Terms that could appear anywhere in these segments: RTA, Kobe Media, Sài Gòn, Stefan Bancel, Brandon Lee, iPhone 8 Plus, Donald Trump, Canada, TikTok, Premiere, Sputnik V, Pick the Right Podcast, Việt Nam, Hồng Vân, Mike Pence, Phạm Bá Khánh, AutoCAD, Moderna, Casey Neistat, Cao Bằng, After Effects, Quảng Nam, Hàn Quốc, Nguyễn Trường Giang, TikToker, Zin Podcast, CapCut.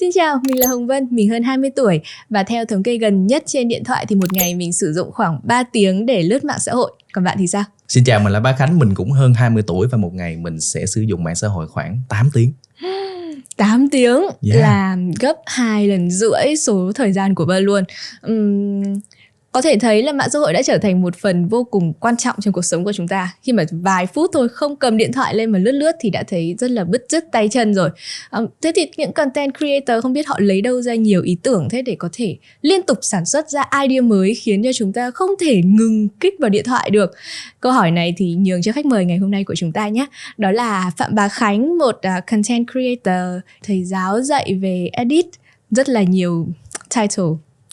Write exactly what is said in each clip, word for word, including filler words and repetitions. Xin chào, mình là Hồng Vân, mình hơn hai mươi tuổi và theo thống kê gần nhất trên điện thoại thì một ngày mình sử dụng khoảng ba tiếng để lướt mạng xã hội. Còn bạn thì sao? Xin chào, mình là Bá Khánh, mình cũng hơn hai mươi tuổi và một ngày mình sẽ sử dụng mạng xã hội khoảng tám tiếng. tám tiếng yeah. Là gấp hai lần rưỡi số thời gian của Vân luôn. Uhm... Có thể thấy là mạng xã hội đã trở thành một phần vô cùng quan trọng trong cuộc sống của chúng ta. Khi mà vài phút thôi không cầm điện thoại lên mà lướt lướt thì đã thấy rất là bứt rứt tay chân rồi. À, thế thì những content creator không biết họ lấy đâu ra nhiều ý tưởng thế để có thể liên tục sản xuất ra idea mới khiến cho chúng ta không thể ngừng kích vào điện thoại được. Câu hỏi này thì nhường cho khách mời ngày hôm nay của chúng ta nhé. Đó là Phạm Bá Khánh, một uh, content creator, thầy giáo dạy về edit, rất là nhiều title,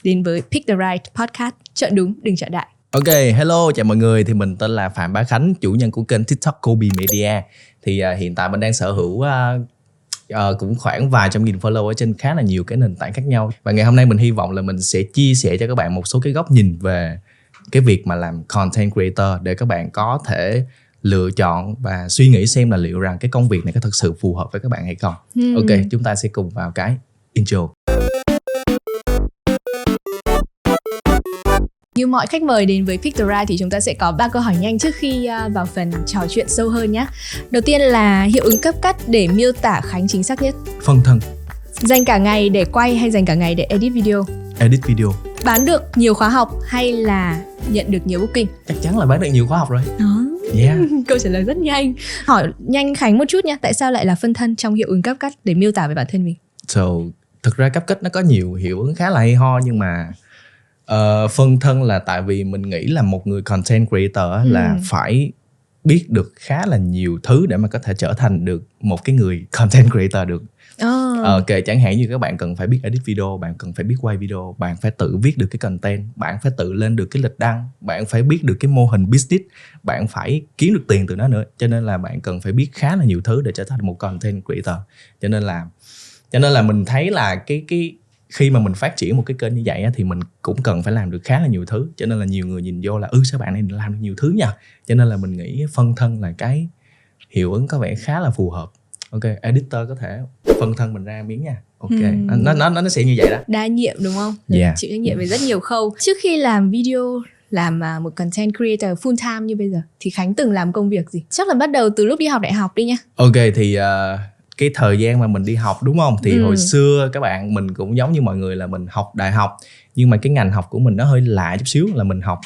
đến với Pick the Right Podcast, chọn đúng, đừng chọn đại. Ok, hello, chào mọi người. Thì mình tên là Phạm Bá Khánh, chủ nhân của kênh TikTok Kobe Media. Thì uh, hiện tại mình đang sở hữu uh, uh, cũng khoảng vài trăm nghìn follow ở trên khá là nhiều cái nền tảng khác nhau. Và ngày hôm nay mình hy vọng là mình sẽ chia sẻ cho các bạn một số cái góc nhìn về cái việc mà làm content creator để các bạn có thể lựa chọn và suy nghĩ xem là liệu rằng cái công việc này có thật sự phù hợp với các bạn hay không. Hmm. Ok, chúng ta sẽ cùng vào cái intro. Như mọi khách mời đến với Pick the Right thì chúng ta sẽ có ba câu hỏi nhanh trước khi vào phần trò chuyện sâu hơn nhé. Đầu tiên là hiệu ứng cấp cắt để miêu tả Khánh chính xác nhất. Phân thân. Dành cả ngày để quay hay dành cả ngày để edit video? Edit video. Bán được nhiều khóa học hay là nhận được nhiều booking? Chắc chắn là bán được nhiều khóa học rồi. Đó. Yeah. Câu trả lời rất nhanh. Hỏi nhanh Khánh một chút nhé. Tại sao lại là phân thân trong hiệu ứng cấp cắt để miêu tả về bản thân mình? So, thực ra cấp cắt nó có nhiều hiệu ứng khá là hay ho nhưng mà Uh, phân thân là tại vì mình nghĩ là một người content creator ừ. là phải biết được khá là nhiều thứ để mà có thể trở thành được một cái người content creator được. Oh. Ok, chẳng hạn như các bạn cần phải biết edit video, bạn cần phải biết quay video, bạn phải tự viết được cái content, bạn phải tự lên được cái lịch đăng, bạn phải biết được cái mô hình business, bạn phải kiếm được tiền từ nó nữa. Cho nên là bạn cần phải biết khá là nhiều thứ để trở thành một content creator. Cho nên là, cho nên là mình thấy là cái cái khi mà mình phát triển một cái kênh như vậy á, thì mình cũng cần phải làm được khá là nhiều thứ. Cho nên là nhiều người nhìn vô là ừ sao bạn này làm được nhiều thứ nha. Cho nên là mình nghĩ phân thân là cái hiệu ứng có vẻ khá là phù hợp. Ok, editor có thể phân thân mình ra miếng nha. Ok, hmm. nó, nó, nó sẽ như vậy đó. Đa nhiệm đúng không? Yeah. Chịu trách nhiệm về rất nhiều khâu. Trước khi làm video, làm một content creator full time như bây giờ thì Khánh từng làm công việc gì? Chắc là bắt đầu từ lúc đi học đại học đi nha. Ok, thì... Uh... cái thời gian mà mình đi học đúng không? Thì ừ. hồi xưa các bạn mình cũng giống như mọi người là mình học đại học. Nhưng mà cái ngành học của mình nó hơi lạ chút xíu là mình học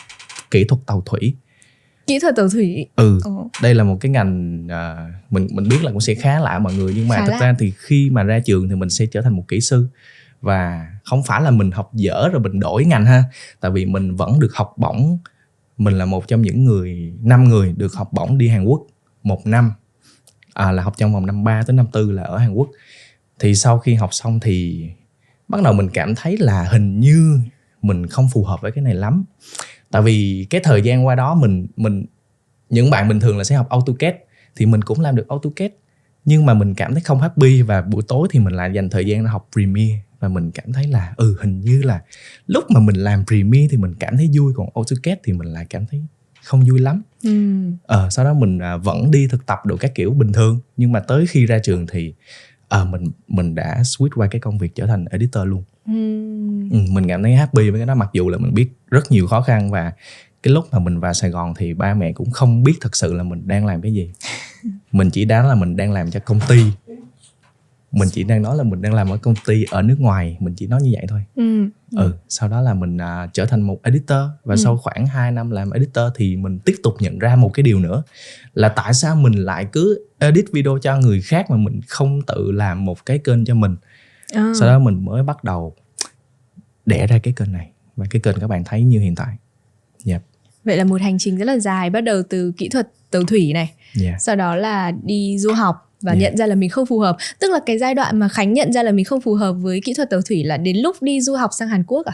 kỹ thuật tàu thủy. Kỹ thuật tàu thủy? Ừ, Ồ. Đây là một cái ngành uh, mình mình biết là cũng sẽ khá lạ mọi người. Nhưng mà khá thực lạ. Ra thì khi mà ra trường thì mình sẽ trở thành một kỹ sư. Và không phải là mình học dở rồi mình đổi ngành ha. Tại vì mình vẫn được học bổng. Mình là một trong những người, năm người được học bổng đi Hàn Quốc một năm. À, là học trong vòng năm ba tới năm tư là ở Hàn Quốc. Thì sau khi học xong thì bắt đầu mình cảm thấy là hình như mình không phù hợp với cái này lắm. Tại vì cái thời gian qua đó mình mình những bạn bình thường là sẽ học AutoCAD. Thì mình cũng làm được AutoCAD. Nhưng mà mình cảm thấy không happy. Và buổi tối thì mình lại dành thời gian học Premiere. Và mình cảm thấy là ừ hình như là lúc mà mình làm Premiere thì mình cảm thấy vui. Còn AutoCAD thì mình lại cảm thấy không vui lắm. Ừ. À, sau đó mình à, vẫn đi thực tập đồ các kiểu bình thường. Nhưng mà tới khi ra trường thì à, mình mình đã switch qua cái công việc trở thành editor luôn. Ừ. Ừ, mình cảm thấy happy với cái đó. Mặc dù là mình biết rất nhiều khó khăn. Và cái lúc mà mình vào Sài Gòn thì ba mẹ cũng không biết thật sự là mình đang làm cái gì. Mình chỉ đoán là mình đang làm cho công ty. Mình chỉ đang nói là mình đang làm ở công ty ở nước ngoài. Mình chỉ nói như vậy thôi. Ừ, ừ. Sau đó là mình à, trở thành một editor. Và ừ. sau khoảng hai năm làm editor thì mình tiếp tục nhận ra một cái điều nữa. Là tại sao mình lại cứ edit video cho người khác mà mình không tự làm một cái kênh cho mình. À. Sau đó mình mới bắt đầu đẻ ra cái kênh này. Và cái kênh các bạn thấy như hiện tại. Yep. Vậy là một hành trình rất là dài. Bắt đầu từ kỹ thuật tàu thủy này. Yeah. Sau đó là đi du học. Và yeah. nhận ra là mình không phù hợp. Tức là cái giai đoạn mà Khánh nhận ra là mình không phù hợp với kỹ thuật tàu thủy là đến lúc đi du học sang Hàn Quốc à?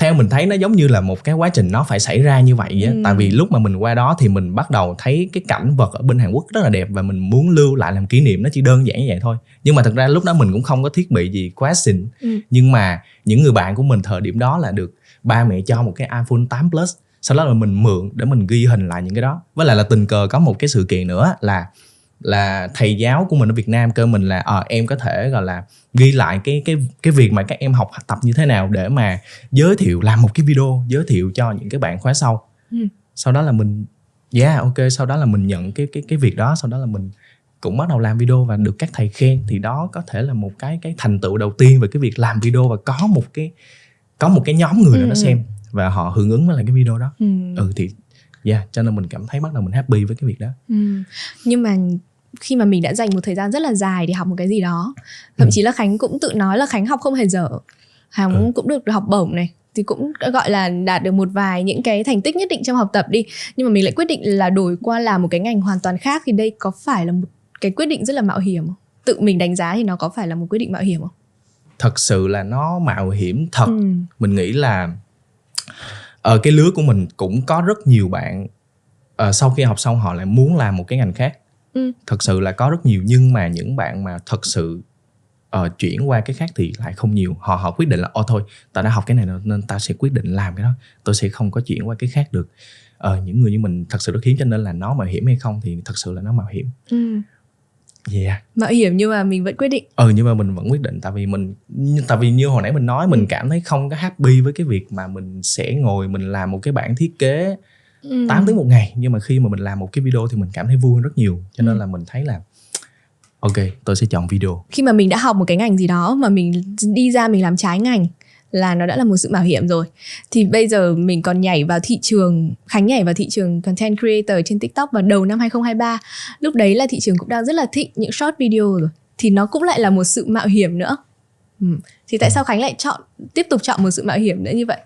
Theo mình thấy nó giống như là một cái quá trình nó phải xảy ra như vậy á. Ừ. Tại vì lúc mà mình qua đó thì mình bắt đầu thấy cái cảnh vật ở bên Hàn Quốc rất là đẹp. Và mình muốn lưu lại làm kỷ niệm, nó chỉ đơn giản như vậy thôi. Nhưng mà thật ra lúc đó mình cũng không có thiết bị gì quá xịn. Ừ. Nhưng mà những người bạn của mình thời điểm đó là được ba mẹ cho một cái iPhone tám Plus. Sau đó là mình mượn để mình ghi hình lại những cái đó. Với lại là tình cờ có một cái sự kiện nữa là là thầy giáo của mình ở Việt Nam cơ, mình là à, em có thể gọi là ghi lại cái cái cái việc mà các em học tập như thế nào để mà giới thiệu, làm một cái video giới thiệu cho những cái bạn khóa sau. Ừ. Sau đó là mình yeah ok sau đó là mình nhận cái cái cái việc đó, sau đó là mình cũng bắt đầu làm video và được các thầy khen, thì đó có thể là một cái cái thành tựu đầu tiên về cái việc làm video và có một cái có một cái nhóm người ừ. nào đó xem và họ hưởng ứng với lại cái video đó. Ừ, ừ thì yeah, cho nên mình cảm thấy bắt đầu mình happy với cái việc đó. Ừ. Nhưng mà khi mà mình đã dành một thời gian rất là dài để học một cái gì đó, thậm ừ. chí là Khánh cũng tự nói là Khánh học không hề dở, Khánh ừ. cũng được học bổng này, thì cũng gọi là đạt được một vài những cái thành tích nhất định trong học tập đi, nhưng mà mình lại quyết định là đổi qua làm một cái ngành hoàn toàn khác, thì đây có phải là một cái quyết định rất là mạo hiểm không? Tự mình đánh giá thì nó có phải là một quyết định mạo hiểm không? Thật sự là nó mạo hiểm thật. Ừ. Mình nghĩ là ở cái lứa của mình cũng có rất nhiều bạn uh, sau khi học xong họ lại muốn làm một cái ngành khác. Ừ. Thật sự là có rất nhiều, nhưng mà những bạn mà thật sự uh, chuyển qua cái khác thì lại không nhiều. Họ họ quyết định là ô thôi, tao đã học cái này rồi nên tao sẽ quyết định làm cái đó, tôi sẽ không có chuyển qua cái khác được. Uh, những người như mình thật sự rất hiếm, cho nên là nó mạo hiểm hay không thì thật sự là nó mạo hiểm. Ừ. Yeah. Mạo hiểm nhưng mà mình vẫn quyết định. Ừ, nhưng mà mình vẫn quyết định, tại vì mình tại vì như hồi nãy mình nói, mình ừ. cảm thấy không có happy với cái việc mà mình sẽ ngồi mình làm một cái bản thiết kế ừ. tám tiếng một ngày, nhưng mà khi mà mình làm một cái video thì mình cảm thấy vui hơn rất nhiều, cho nên ừ. là mình thấy là ok, tôi sẽ chọn video. Khi mà mình đã học một cái ngành gì đó mà mình đi ra mình làm trái ngành là nó đã là một sự mạo hiểm rồi. Thì bây giờ mình còn nhảy vào thị trường, Khánh nhảy vào thị trường content creator trên TikTok vào đầu năm hai không hai ba. Lúc đấy là thị trường cũng đang rất là thịnh những short video rồi, thì nó cũng lại là một sự mạo hiểm nữa. ừ. Thì tại sao Khánh lại chọn, tiếp tục chọn một sự mạo hiểm nữa như vậy?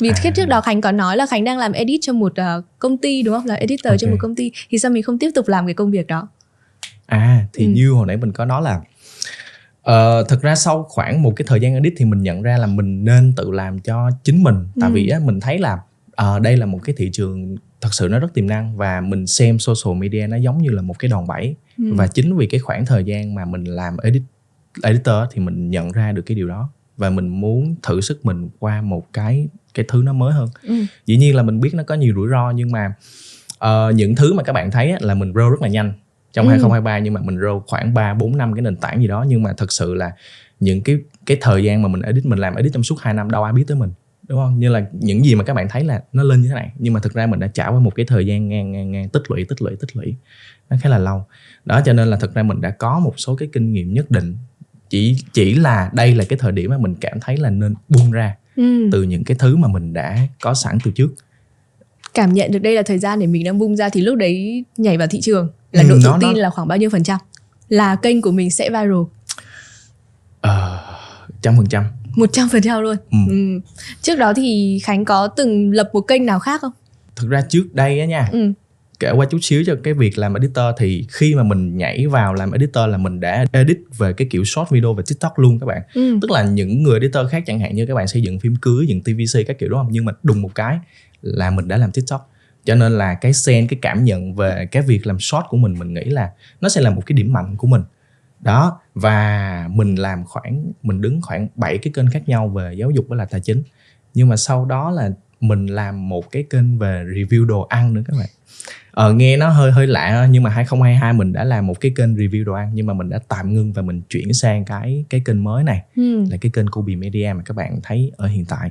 Vì à. trước đó Khánh có nói là Khánh đang làm edit cho một công ty, đúng không? Là editor okay. cho một công ty. Thì sao mình không tiếp tục làm cái công việc đó? À thì ừ. như hồi nãy mình có nói là Uh, thật ra sau khoảng một cái thời gian edit thì mình nhận ra là mình nên tự làm cho chính mình. Tại ừ. vì á, mình thấy là uh, đây là một cái thị trường thật sự nó rất tiềm năng, và mình xem social media nó giống như là một cái đòn bẩy. ừ. Và chính vì cái khoảng thời gian mà mình làm edit, editor thì mình nhận ra được cái điều đó, và mình muốn thử sức mình qua một cái, cái thứ nó mới hơn. ừ. Dĩ nhiên là mình biết nó có nhiều rủi ro, nhưng mà uh, những thứ mà các bạn thấy á, là mình grow rất là nhanh trong ừ. hai không hai ba, nhưng mà mình roll khoảng ba bốn năm cái nền tảng gì đó. Nhưng mà thật sự là những cái cái thời gian mà mình edit, mình làm edit trong suốt hai năm đâu ai biết tới mình, đúng không? Như là những gì mà các bạn thấy là nó lên như thế này, nhưng mà thực ra mình đã trải qua một cái thời gian ngang ngang ngang tích lũy tích lũy tích lũy nó khá là lâu đó, cho nên là thực ra mình đã có một số cái kinh nghiệm nhất định. Chỉ chỉ là đây là cái thời điểm mà mình cảm thấy là nên buông ra ừ. từ những cái thứ mà mình đã có sẵn từ trước, cảm nhận được đây là thời gian để mình đang bung ra. Thì lúc đấy nhảy vào thị trường là độ tự tin là khoảng bao nhiêu phần trăm là kênh của mình sẽ viral? Trăm phần trăm. Một trăm phần trăm luôn. ừ. Ừ. Trước đó thì Khánh có từng lập một kênh nào khác không? Thực ra trước đây á nha, ừ. kể qua chút xíu cho cái việc làm editor, thì khi mà mình nhảy vào làm editor là mình đã edit về cái kiểu short video về TikTok luôn các bạn. ừ. Tức là những người editor khác, chẳng hạn như các bạn xây dựng phim cưới, dựng tê vê xê các kiểu, đúng không? Nhưng mà đùng một cái là mình đã làm TikTok, cho nên là cái sen, cái cảm nhận về cái việc làm short của mình, mình nghĩ là nó sẽ là một cái điểm mạnh của mình đó. Và mình làm khoảng, mình đứng khoảng bảy cái kênh khác nhau về giáo dục với là tài chính, nhưng mà sau đó là mình làm một cái kênh về review đồ ăn nữa các bạn. Ờ, nghe nó hơi hơi lạ, nhưng mà hai không hai hai mình đã làm một cái kênh review đồ ăn, nhưng mà mình đã tạm ngưng và mình chuyển sang cái cái kênh mới này, ừ. là cái kênh Kobe Media mà các bạn thấy ở hiện tại.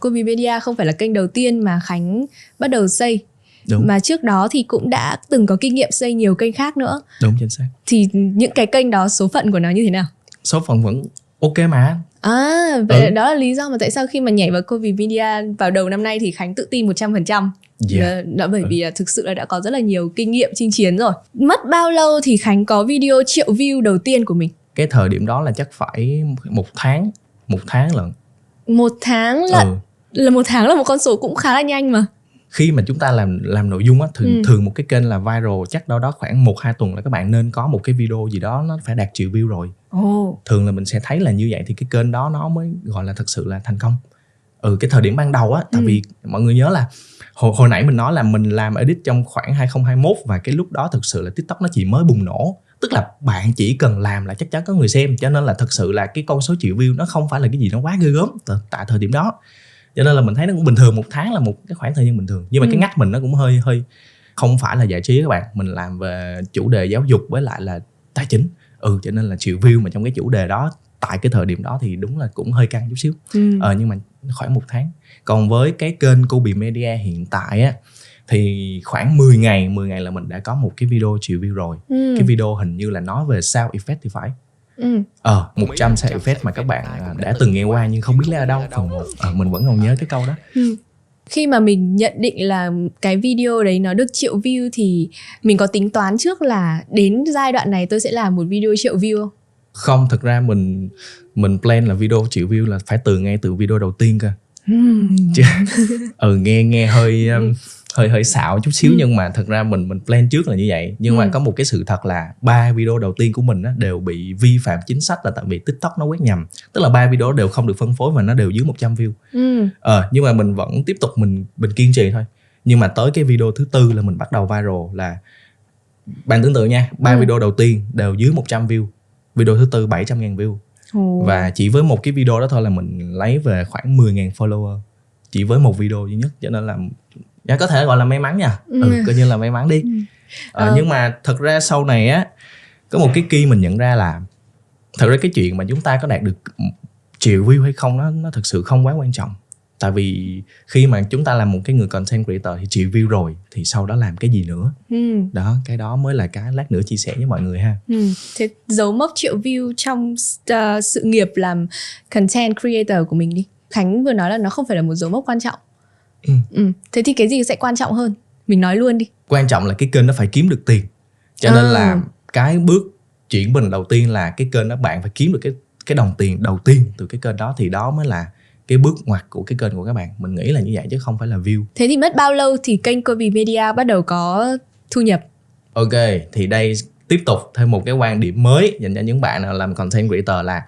Kobe Media không phải là kênh đầu tiên mà Khánh bắt đầu xây. Đúng. Mà trước đó thì cũng đã từng có kinh nghiệm xây nhiều kênh khác nữa. Đúng, chính xác. Thì những cái kênh đó số phận của nó như thế nào? Số phận vẫn ok mà. À, vậy ừ. đó là lý do mà tại sao khi mà nhảy vào Kobe Media vào đầu năm nay thì Khánh tự tin một trăm phần trăm. Yeah. Đó, bởi ừ. vì là thực sự là đã có rất là nhiều kinh nghiệm chinh chiến rồi. Mất bao lâu thì Khánh có video triệu view đầu tiên của mình? Cái thời điểm đó là chắc phải một tháng. Một tháng lận. Một tháng là... Ừ. Là một tháng là một con số cũng khá là nhanh mà. Khi mà chúng ta làm làm nội dung á, thường, ừ. thường một cái kênh là viral chắc đâu đó khoảng một hai tuần là các bạn nên có một cái video gì đó nó phải đạt triệu view rồi. oh. Thường là mình sẽ thấy là như vậy thì cái kênh đó nó mới gọi là thật sự là thành công. Ừ, cái thời điểm ban đầu á, tại ừ. vì mọi người nhớ là hồi, hồi nãy mình nói là mình làm edit trong khoảng hai không hai mốt, và cái lúc đó thực sự là TikTok nó chỉ mới bùng nổ. Tức là bạn chỉ cần làm là chắc chắn có người xem, cho nên là thật sự là cái con số triệu view nó không phải là cái gì nó quá ghê gớm tại thời điểm đó, cho nên là mình thấy nó cũng bình thường. Một tháng là một cái khoảng thời gian bình thường, nhưng mà ừ. cái ngách mình nó cũng hơi hơi không phải là giải trí các bạn, mình làm về chủ đề giáo dục với lại là tài chính. Ừ, cho nên là triệu view mà trong cái chủ đề đó tại cái thời điểm đó thì đúng là cũng hơi căng chút xíu. ừ. Ờ, nhưng mà khoảng một tháng. Còn với cái kênh Kobe Media hiện tại á thì khoảng mười ngày là mình đã có một cái video triệu view rồi. ừ. Cái video hình như là nói về sound effect thì phải. Ừ. Ờ, một trăm sound effect mà các bạn đã từng nghe qua nhưng không biết là ở đâu. Phần một, ờ, mình vẫn còn nhớ cái câu đó. ừ. Khi mà mình nhận định là cái video đấy nó được triệu view thì mình có tính toán trước là đến giai đoạn này tôi sẽ làm một video triệu view không? Không, thực ra mình mình plan là video triệu view là phải từ ngay từ video đầu tiên cơ. Chứ, ừ, nghe nghe hơi hơi hơi xạo chút xíu, ừ. nhưng mà thật ra mình mình plan trước là như vậy. Nhưng ừ. mà có một cái sự thật là ba video đầu tiên của mình á, đều bị vi phạm chính sách là tại vì TikTok nó quét nhầm. Tức là ba video đều không được phân phối và nó đều dưới một trăm view. ừ. Ờ, nhưng mà mình vẫn tiếp tục, mình mình kiên trì thôi. Nhưng mà tới cái video thứ tư là mình bắt đầu viral. Là bạn tưởng tượng nha, ba ừ. video đầu tiên đều dưới một trăm view, video thứ tư bảy trăm nghìn view. ừ. Và chỉ với một cái video đó thôi là mình lấy về khoảng mười nghìn follower, chỉ với một video duy nhất. Cho nên là dạ, có thể gọi là may mắn nha. ừ, ừ. Coi như là may mắn đi. ừ. ờ, ờ. Nhưng mà thật ra sau này á, có một cái key mình nhận ra là thật ra cái chuyện mà chúng ta có đạt được triệu view hay không nó, nó thực sự không quá quan trọng. Tại vì khi mà chúng ta làm một cái người content creator thì triệu view rồi thì sau đó làm cái gì nữa. ừ. Đó, cái đó mới là cái lát nữa chia sẻ với mọi người ha. ừ. Thế dấu mốc triệu view trong uh, sự nghiệp làm content creator của mình đi. Khánh vừa nói là nó không phải là một dấu mốc quan trọng. Ừ. ừ. Thế thì cái gì sẽ quan trọng hơn? Mình nói luôn đi. Quan trọng là cái kênh nó phải kiếm được tiền. Cho à. nên là cái bước chuyển mình đầu tiên là cái kênh đó bạn phải kiếm được cái, cái đồng tiền đầu tiên từ cái kênh đó. Thì đó mới là cái bước ngoặt của cái kênh của các bạn. Mình nghĩ là như vậy chứ không phải là view. Thế thì mất bao lâu thì kênh Kobe Media bắt đầu có thu nhập? Ok, thì đây tiếp tục thêm một cái quan điểm mới dành cho những bạn nào làm content creator là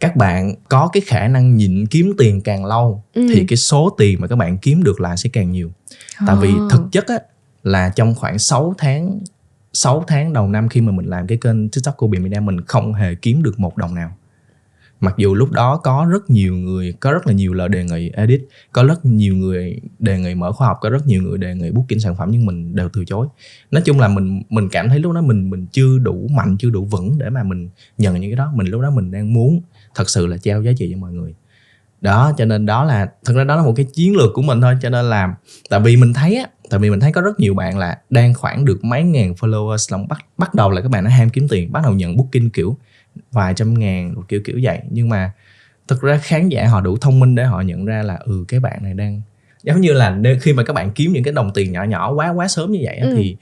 các bạn có cái khả năng nhịn kiếm tiền càng lâu ừ. thì cái số tiền mà các bạn kiếm được lại sẽ càng nhiều. à. Tại vì thực chất á, là trong khoảng sáu tháng đầu năm khi mà mình làm cái kênh TikTok Kobe Media, mình không hề kiếm được một đồng nào. Mặc dù lúc đó có rất nhiều người, có rất là nhiều lời đề nghị edit, có rất nhiều người đề nghị mở khóa học, có rất nhiều người đề nghị booking sản phẩm, nhưng mình đều từ chối. Nói chung là mình mình cảm thấy lúc đó mình mình chưa đủ mạnh, chưa đủ vững để mà mình nhận những cái đó. Mình lúc đó mình đang muốn thật sự là trao giá trị cho mọi người. Đó, cho nên đó là, thật ra đó là một cái chiến lược của mình thôi. Cho nên là, tại vì mình thấy á, tại vì mình thấy có rất nhiều bạn là đang khoảng được mấy ngàn followers là bắt, bắt đầu là các bạn nó ham kiếm tiền, bắt đầu nhận booking kiểu vài trăm ngàn, kiểu kiểu vậy. Nhưng mà thực ra khán giả họ đủ thông minh để họ nhận ra là ừ, cái bạn này đang, giống như là khi mà các bạn kiếm những cái đồng tiền nhỏ nhỏ quá quá sớm như vậy ừ. thì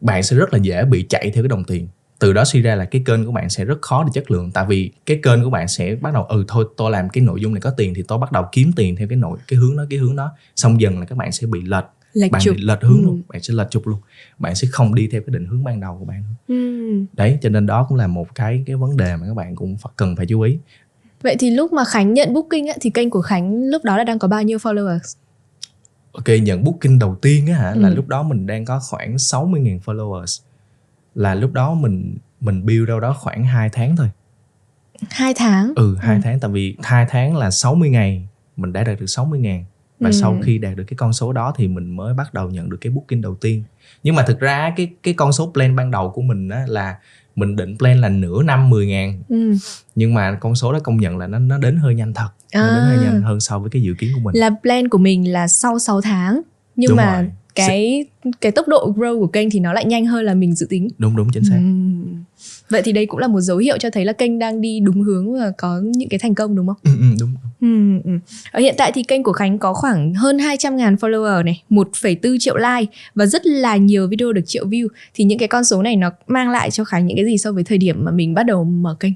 bạn sẽ rất là dễ bị chạy theo cái đồng tiền. Từ đó suy ra là cái kênh của bạn sẽ rất khó để chất lượng. Tại vì cái kênh của bạn sẽ bắt đầu ừ thôi tôi làm cái nội dung này có tiền thì tôi bắt đầu kiếm tiền theo cái nội cái hướng đó cái hướng đó. Xong dần là các bạn sẽ bị lệch. Lệch bạn chụp. Bị lệch hướng ừ. luôn, bạn sẽ lệch trục luôn, bạn sẽ không đi theo cái định hướng ban đầu của bạn. ừ. Đấy, cho nên đó cũng là một cái cái vấn đề mà các bạn cũng phải, cần phải chú ý. Vậy thì lúc mà Khánh nhận booking á, thì kênh của Khánh lúc đó là đang có bao nhiêu followers? Ok, nhận booking đầu tiên á hả, ừ. là lúc đó mình đang có khoảng sáu mươi nghìn followers. Là lúc đó mình mình build đâu đó khoảng hai tháng thôi. Hai tháng? Ừ, hai ừ. tháng, tại vì hai tháng là sáu mươi ngày, mình đã đạt được sáu mươi ngàn. Và ừ. sau khi đạt được cái con số đó thì mình mới bắt đầu nhận được cái booking đầu tiên. Nhưng mà thực ra cái cái con số plan ban đầu của mình á, là mình định plan là nửa năm mười ngàn. ừ. Nhưng mà con số đó công nhận là nó, nó đến hơi nhanh thật. à. Nó đến hơi nhanh hơn so với cái dự kiến của mình. Là plan của mình là sau sáu tháng. Nhưng đúng mà rồi. Cái cái tốc độ grow của kênh thì nó lại nhanh hơn là mình dự tính. Đúng, đúng, chính xác. ừ. Vậy thì đây cũng là một dấu hiệu cho thấy là kênh đang đi đúng hướng và có những cái thành công đúng không? Ừ, đúng. ừ, ừ. Ở hiện tại thì kênh của Khánh có khoảng hơn hai trăm nghìn follower này, một phẩy bốn triệu like và rất là nhiều video được triệu view. Thì những cái con số này nó mang lại cho Khánh những cái gì so với thời điểm mà mình bắt đầu mở kênh?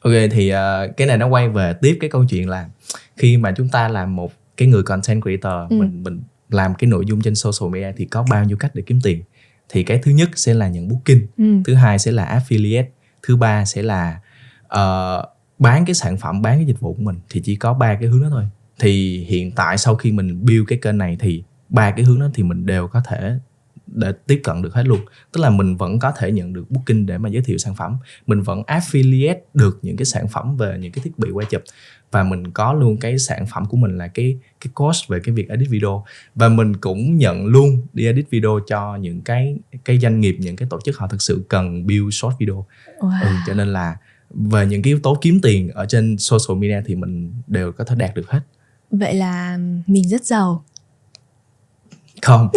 Ok, thì uh, cái này nó quay về tiếp cái câu chuyện là khi mà chúng ta làm một cái người content creator, ừ. mình mình làm cái nội dung trên social media thì có bao nhiêu cách để kiếm tiền. Thì cái thứ nhất sẽ là nhận booking, ừ. thứ hai sẽ là affiliate, thứ ba sẽ là uh, bán cái sản phẩm, bán cái dịch vụ của mình. Thì chỉ có ba cái hướng đó thôi. Thì hiện tại sau khi mình build cái kênh này thì ba cái hướng đó thì mình đều có thể để tiếp cận được hết luôn. Tức là mình vẫn có thể nhận được booking để mà giới thiệu sản phẩm, mình vẫn affiliate được những cái sản phẩm về những cái thiết bị quay chụp, và mình có luôn cái sản phẩm của mình là cái cái course về cái việc edit video, và mình cũng nhận luôn đi edit video cho những cái cái doanh nghiệp, những cái tổ chức họ thực sự cần build short video. Wow. Ừ, cho nên là về những cái yếu tố kiếm tiền ở trên social media thì mình đều có thể đạt được hết. Vậy là mình rất giàu. Không.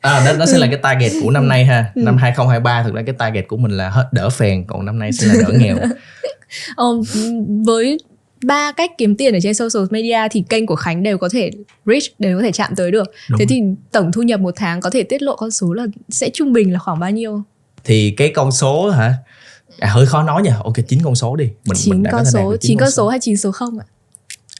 À, đó, đó sẽ là cái target của năm nay ha. Năm hai không hai ba thực ra cái target của mình là hết đỡ phèn, còn năm nay sẽ là đỡ nghèo. Ờ, với ba cách kiếm tiền ở trên social media thì kênh của Khánh đều có thể reach, đều có thể chạm tới được. Đúng. Thế thì tổng thu nhập một tháng có thể tiết lộ con số là sẽ trung bình là khoảng bao nhiêu? Thì cái con số hả? À, hơi khó nói nha. Ok, chín con số đi. Mình, chín mình đã con số, chín con số hay chín số không ạ?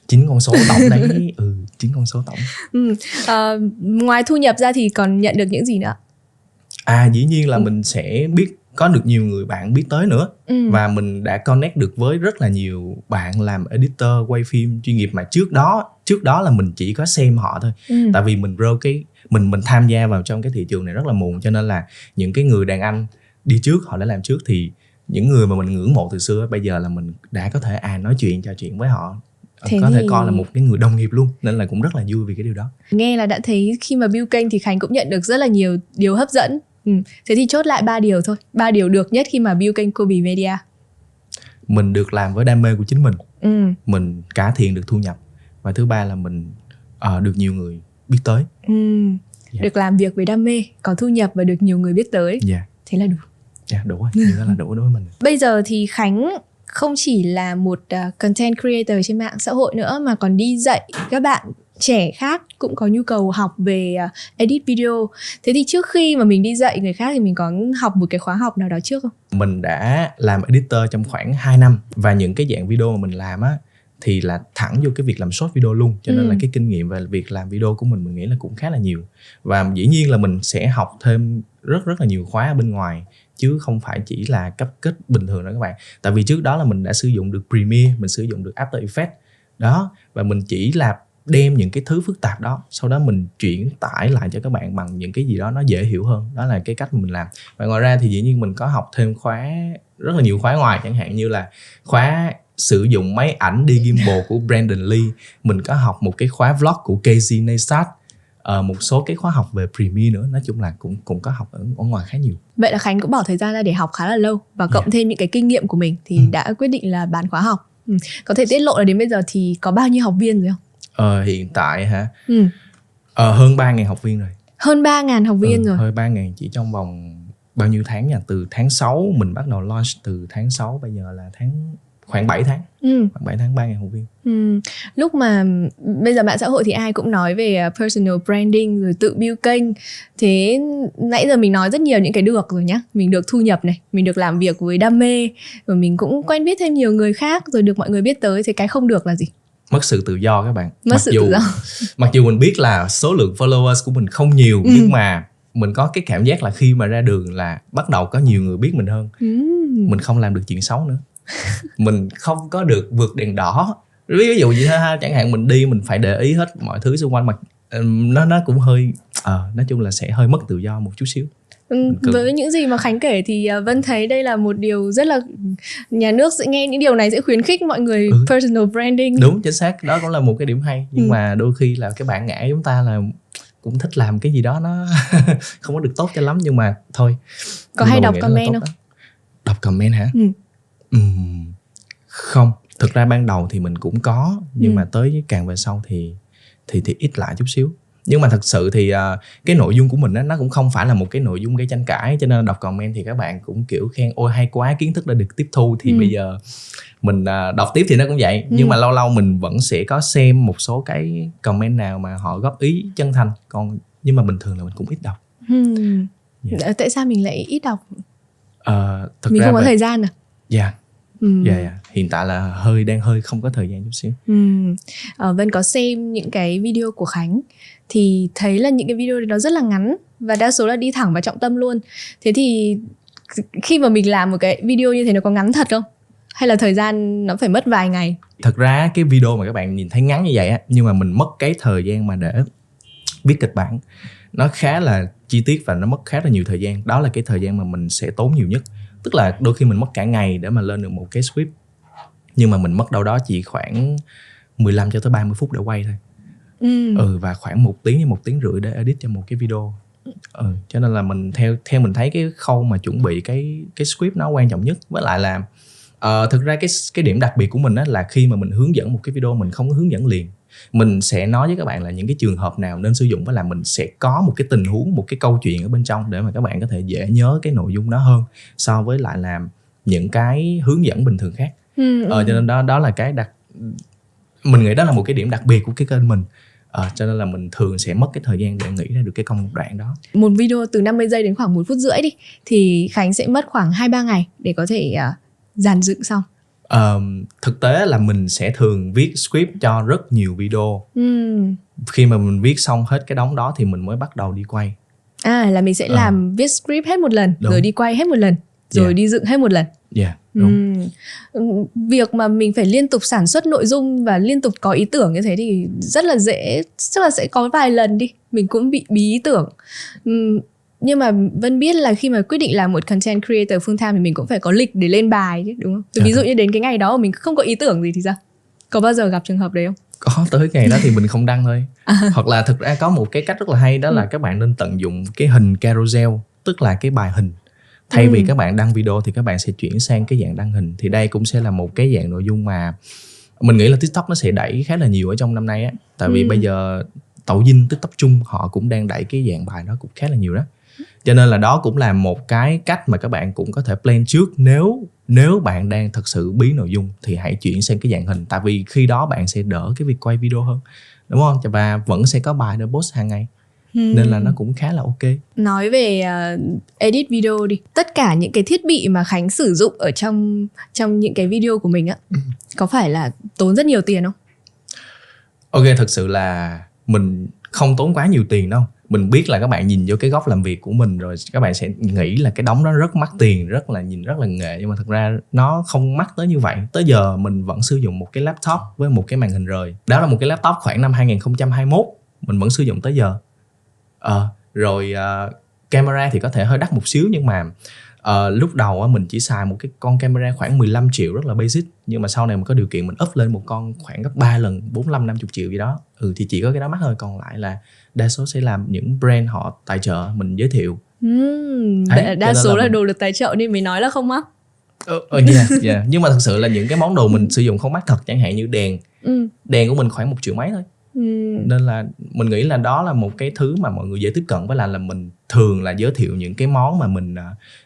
Chín con số tổng đấy. Ừ, chín con số tổng. Ừ. À, ngoài thu nhập ra thì còn nhận được những gì nữa? À, dĩ nhiên là ừ. mình sẽ biết có được nhiều người bạn biết tới nữa. Ừ. Và mình đã connect được với rất là nhiều bạn làm editor quay phim chuyên nghiệp mà trước đó trước đó là mình chỉ có xem họ thôi. Ừ. Tại vì mình rơ cái mình mình tham gia vào trong cái thị trường này rất là muộn, cho nên là những cái người đàn anh đi trước họ đã làm trước, thì những người mà mình ngưỡng mộ từ xưa bây giờ là mình đã có thể à nói chuyện trò chuyện với họ. Thế có thì... thể coi là một cái người đồng nghiệp luôn, nên là cũng rất là vui vì cái điều đó. Nghe là đã thấy khi mà build kênh thì Khánh cũng nhận được rất là nhiều điều hấp dẫn. Ừ. Thế thì chốt lại ba điều thôi, ba điều được nhất khi mà build kênh Kobe Media. Mình được làm với đam mê của chính mình. Ừ. Mình cải thiện được thu nhập, và thứ ba là mình uh, được nhiều người biết tới. Ừ. Yeah. Được làm việc với đam mê, có thu nhập và được nhiều người biết tới. Yeah. Thế là đủ. Yeah, đủ rồi, như là đủ đối với mình. Bây giờ thì Khánh không chỉ là một uh, content creator trên mạng xã hội nữa, mà còn đi dạy các bạn trẻ khác cũng có nhu cầu học về uh, edit video. Thế thì trước khi mà mình đi dạy người khác thì mình có học một cái khóa học nào đó trước không? Mình đã làm editor trong khoảng hai năm, và những cái dạng video mà mình làm á thì là thẳng vô cái việc làm short video luôn. Cho nên ừ. là cái kinh nghiệm về việc làm video của mình mình nghĩ là cũng khá là nhiều. Và dĩ nhiên là mình sẽ học thêm rất rất là nhiều khóa ở bên ngoài, chứ không phải chỉ là CapCut bình thường đó các bạn. Tại vì trước đó là mình đã sử dụng được Premiere, mình sử dụng được After Effects. Đó, và mình chỉ là đem những cái thứ phức tạp đó, sau đó mình chuyển tải lại cho các bạn bằng những cái gì đó nó dễ hiểu hơn. Đó là cái cách mà mình làm. Và ngoài ra thì dĩ nhiên mình có học thêm khóa, rất là nhiều khóa ngoài, chẳng hạn như là khóa sử dụng máy ảnh đi gimbal của Brandon Lee. Mình có học một cái khóa vlog của Casey Neistat. À, một số cái khóa học về Premiere nữa. Nói chung là cũng cũng có học ở, ở ngoài khá nhiều. Vậy là Khánh cũng bỏ thời gian ra để học khá là lâu, và cộng yeah. thêm những cái kinh nghiệm của mình thì ừ. đã quyết định là bán khóa học. ừ. Có thể tiết lộ là đến bây giờ thì có bao nhiêu học viên rồi không? Ờ, hiện tại hả? ừ. ờ, Hơn ba nghìn học viên rồi. Hơn ba nghìn học viên ừ, rồi. Hơn ba nghìn chỉ trong vòng bao nhiêu tháng nhỉ? Từ tháng sáu mình bắt đầu launch, từ tháng sáu bây giờ là tháng... khoảng bảy tháng, ừ. khoảng bảy tháng, ba nghìn học viên. ừ. Lúc mà bây giờ mạng xã hội thì ai cũng nói về personal branding, rồi tự build kênh. Thế nãy giờ mình nói rất nhiều những cái được rồi nhá. Mình được thu nhập này, mình được làm việc với đam mê, rồi mình cũng quen biết thêm nhiều người khác, rồi được mọi người biết tới. Thế cái không được là gì? Mất sự tự do các bạn. Mất mặc sự dù, tự do. Mặc dù mình biết là số lượng followers của mình không nhiều, ừ. nhưng mà mình có cái cảm giác là khi mà ra đường là bắt đầu có nhiều người biết mình hơn. ừ. Mình không làm được chuyện xấu nữa. Mình không có được vượt đèn đỏ, ví dụ vậy ha. Chẳng hạn mình đi mình phải để ý hết mọi thứ xung quanh, mà nó nó cũng hơi à, nói chung là sẽ hơi mất tự do một chút xíu. Ừ, với những gì mà Khánh kể thì Vân thấy đây là một điều rất là nhà nước sẽ nghe những điều này sẽ khuyến khích mọi người ừ. personal branding. Đúng, chính xác, đó cũng là một cái điểm hay. Nhưng ừ. mà đôi khi là cái bản ngã chúng ta là cũng thích làm cái gì đó nó không có được tốt cho lắm, nhưng mà thôi. Có hay đọc comment không? Đó. Đọc comment hả? Ừ. Uhm, không, thực ra ban đầu thì mình cũng có, nhưng ừ. mà tới càng về sau thì thì thì ít lại chút xíu. Nhưng mà thật sự thì uh, cái nội dung của mình á, nó cũng không phải là một cái nội dung gây tranh cãi, cho nên đọc comment thì các bạn cũng kiểu khen ôi hay quá, kiến thức đã được tiếp thu. Thì ừ. bây giờ mình uh, đọc tiếp thì nó cũng vậy. ừ. Nhưng mà lâu lâu mình vẫn sẽ có xem một số cái comment nào mà họ góp ý chân thành, còn nhưng mà bình thường là mình cũng ít đọc. ừ. yeah. Tại sao mình lại ít đọc? Uh, thực mình ra không có về... thời gian à? Dạ yeah. Ừ. Yeah, yeah. Hiện tại là hơi đang hơi không có thời gian chút xíu. ừ. à, Vân có xem những cái video của Khánh thì thấy là những cái video đó rất là ngắn, và đa số là đi thẳng vào trọng tâm luôn. Thế thì khi mà mình làm một cái video như thế nó có ngắn thật không? Hay là thời gian nó phải mất vài ngày? Thật ra cái video mà các bạn nhìn thấy ngắn như vậy á, nhưng mà mình mất cái thời gian mà để viết kịch bản, nó khá là chi tiết và nó mất khá là nhiều thời gian. Đó là cái thời gian mà mình sẽ tốn nhiều nhất. Tức là đôi khi mình mất cả ngày để mà lên được một cái script, nhưng mà mình mất đâu đó chỉ khoảng mười lăm cho tới ba mươi phút để quay thôi. Ừ. ừ và khoảng một tiếng đến một tiếng rưỡi để edit cho một cái video. Ừ, cho nên là mình theo theo mình thấy cái khâu mà chuẩn bị cái cái script nó quan trọng nhất. Với lại là uh, thực ra cái cái điểm đặc biệt của mình á là khi mà mình hướng dẫn một cái video, mình không có hướng dẫn liền. Mình sẽ nói với các bạn là những cái trường hợp nào nên sử dụng, với là mình sẽ có một cái tình huống, một cái câu chuyện ở bên trong để mà các bạn có thể dễ nhớ cái nội dung đó hơn so với lại làm những cái hướng dẫn bình thường khác. Ừ, ờ, cho nên đó đó là cái đặc mình nghĩ đó là một cái điểm đặc biệt của cái kênh mình. À, cho nên là mình thường sẽ mất cái thời gian để nghĩ ra được cái công đoạn đó. Một video từ năm mươi giây đến khoảng một phút rưỡi đi, thì Khánh sẽ mất khoảng hai ba ngày để có thể uh, dàn dựng xong. À, thực tế là mình sẽ thường viết script cho rất nhiều video. Ừ. Khi mà mình viết xong hết cái đống đó thì mình mới bắt đầu đi quay. À, là mình sẽ à. làm viết script hết một lần, đúng. Rồi đi quay hết một lần, rồi yeah. đi dựng hết một lần. Dạ. Yeah. Ừ. Việc mà mình phải liên tục sản xuất nội dung và liên tục có ý tưởng như thế thì rất là dễ. Chắc là sẽ có vài lần đi mình cũng bị bí ý tưởng. ừ. Nhưng mà Vân biết là khi mà quyết định làm một content creator full time thì mình cũng phải có lịch để lên bài chứ, đúng không? Từ ví dụ như đến cái ngày đó mà mình không có ý tưởng gì thì sao? Có bao giờ gặp trường hợp đấy không? Có, tới ngày đó thì mình không đăng thôi. à. Hoặc là thực ra có một cái cách rất là hay, đó là ừ. các bạn nên tận dụng cái hình carousel, tức là cái bài hình. Thay ừ. vì các bạn đăng video thì các bạn sẽ chuyển sang cái dạng đăng hình. Thì đây cũng sẽ là một cái dạng nội dung mà mình nghĩ là TikTok nó sẽ đẩy khá là nhiều ở trong năm nay á. Tại vì ừ. bây giờ Tậu Dinh, TikTok chung họ cũng đang đẩy cái dạng bài đó cũng khá là nhiều đó. Cho nên là đó cũng là một cái cách mà các bạn cũng có thể plan trước. Nếu nếu bạn đang thật sự bí nội dung thì hãy chuyển sang cái dạng hình. Tại vì khi đó bạn sẽ đỡ cái việc quay video hơn, đúng không? Và vẫn sẽ có bài để post hàng ngày. Hmm. Nên là nó cũng khá là ok. Nói về uh, edit video đi. Tất cả những cái thiết bị mà Khánh sử dụng ở trong trong những cái video của mình á, ừ. có phải là tốn rất nhiều tiền không? Ok, thật sự là mình không tốn quá nhiều tiền đâu. Mình biết là các bạn nhìn vô cái góc làm việc của mình rồi các bạn sẽ nghĩ là cái đống đó rất mắc tiền, rất là nhìn rất là nghệ. Nhưng mà thật ra nó không mắc tới như vậy. Tới giờ mình vẫn sử dụng một cái laptop với một cái màn hình rời. Đó là một cái laptop khoảng năm hai không hai mốt mình vẫn sử dụng tới giờ. À, rồi uh, camera thì có thể hơi đắt một xíu, nhưng mà uh, lúc đầu uh, mình chỉ xài một cái con camera khoảng mười lăm triệu rất là basic. Nhưng mà sau này mình có điều kiện mình up lên một con khoảng gấp ba lần, bốn mươi lăm, năm mươi triệu gì đó. Ừ thì chỉ có cái đó mắc thôi, còn lại là đa số sẽ làm những brand họ tài trợ mình giới thiệu. uhm, Đấy, Đa số là, là đồ được tài trợ nên mới nói là không mắc. Ờ, ờ, yeah, yeah. Nhưng mà thật sự là những cái món đồ mình sử dụng không mắc thật, chẳng hạn như đèn. uhm. Đèn của mình khoảng một triệu mấy thôi. Ừ. Nên là mình nghĩ là đó là một cái thứ mà mọi người dễ tiếp cận. Với lại là, là mình thường là giới thiệu những cái món mà mình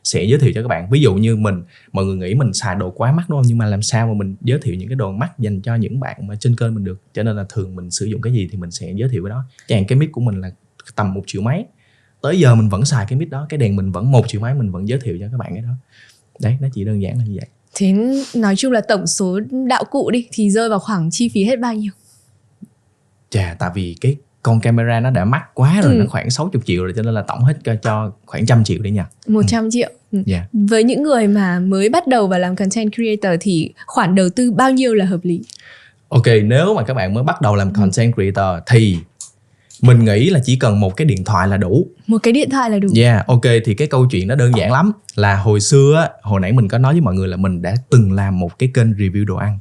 sẽ giới thiệu cho các bạn. Ví dụ như mình, mọi người nghĩ mình xài đồ quá mắc đúng không? Nhưng mà làm sao mà mình giới thiệu những cái đồ mắc dành cho những bạn mà trên kênh mình được. Cho nên là thường mình sử dụng cái gì thì mình sẽ giới thiệu cái đó. Chẳng hạn cái mic của mình là tầm một triệu mấy, tới giờ mình vẫn xài cái mic đó. Cái đèn mình vẫn một triệu mấy, mình vẫn giới thiệu cho các bạn cái đó. Đấy, nó chỉ đơn giản là như vậy. Thế nói chung là tổng số đạo cụ đi thì rơi vào khoảng chi phí hết bao nhiêu? Chà, tại vì cái con camera nó đã mắc quá rồi, ừ. nó khoảng sáu mươi triệu rồi, cho nên là tổng hết cho, cho khoảng một trăm triệu đi nha. một trăm triệu. Ừ. Yeah. Với những người mà mới bắt đầu vào làm content creator thì khoản đầu tư bao nhiêu là hợp lý? Ok, nếu mà các bạn mới bắt đầu làm content creator thì mình nghĩ là chỉ cần một cái điện thoại là đủ. Một cái điện thoại là đủ. Yeah, ok, thì cái câu chuyện nó đơn giản lắm. Là hồi xưa, hồi nãy mình có nói với mọi người là mình đã từng làm một cái kênh review đồ ăn.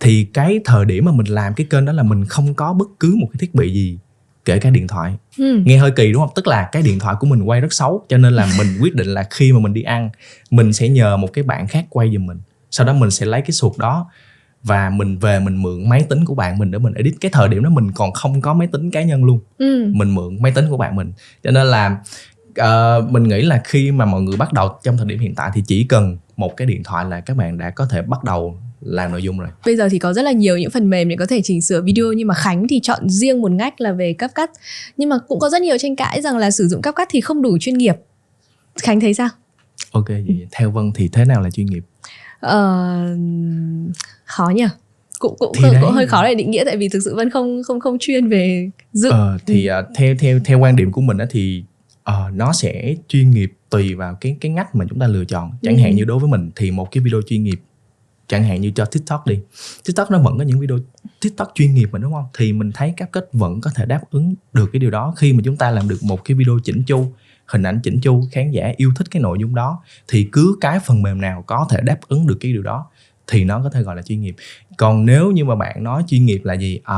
Thì cái thời điểm mà mình làm cái kênh đó là mình không có bất cứ một cái thiết bị gì, kể cả điện thoại. ừ. Nghe hơi kỳ đúng không? Tức là cái điện thoại của mình quay rất xấu. Cho nên là mình quyết định là khi mà mình đi ăn, mình sẽ nhờ một cái bạn khác quay giùm mình. Sau đó mình sẽ lấy cái sụt đó và mình về mình mượn máy tính của bạn mình để mình edit. Cái thời điểm đó mình còn không có máy tính cá nhân luôn. ừ. Mình mượn máy tính của bạn mình. Cho nên là uh, mình nghĩ là khi mà mọi người bắt đầu trong thời điểm hiện tại thì chỉ cần một cái điện thoại là các bạn đã có thể bắt đầu làm nội dung rồi. Bây giờ thì có rất là nhiều những phần mềm để có thể chỉnh sửa video, nhưng mà Khánh thì chọn riêng một ngách là về CapCut. Nhưng mà cũng có rất nhiều tranh cãi rằng là sử dụng CapCut thì không đủ chuyên nghiệp. Khánh thấy sao? Ok, vậy ừ. theo Vân thì thế nào là chuyên nghiệp? Ờ... Khó nhỉ? Cũng, cũng, cũng, cũng hơi khó để định nghĩa, tại vì thực sự Vân không không không chuyên về dựng. Ờ, thì uh, theo, theo, theo quan điểm của mình thì uh, nó sẽ chuyên nghiệp tùy vào cái, cái ngách mà chúng ta lựa chọn. Chẳng ừ. hạn như đối với mình thì một cái video chuyên nghiệp, chẳng hạn như cho TikTok đi, TikTok nó vẫn có những video TikTok chuyên nghiệp mà đúng không? Thì mình thấy CapCut vẫn có thể đáp ứng được cái điều đó. Khi mà chúng ta làm được một cái video chỉnh chu, hình ảnh chỉnh chu, khán giả yêu thích cái nội dung đó, thì cứ cái phần mềm nào có thể đáp ứng được cái điều đó thì nó có thể gọi là chuyên nghiệp. Còn nếu như mà bạn nói chuyên nghiệp là gì? À,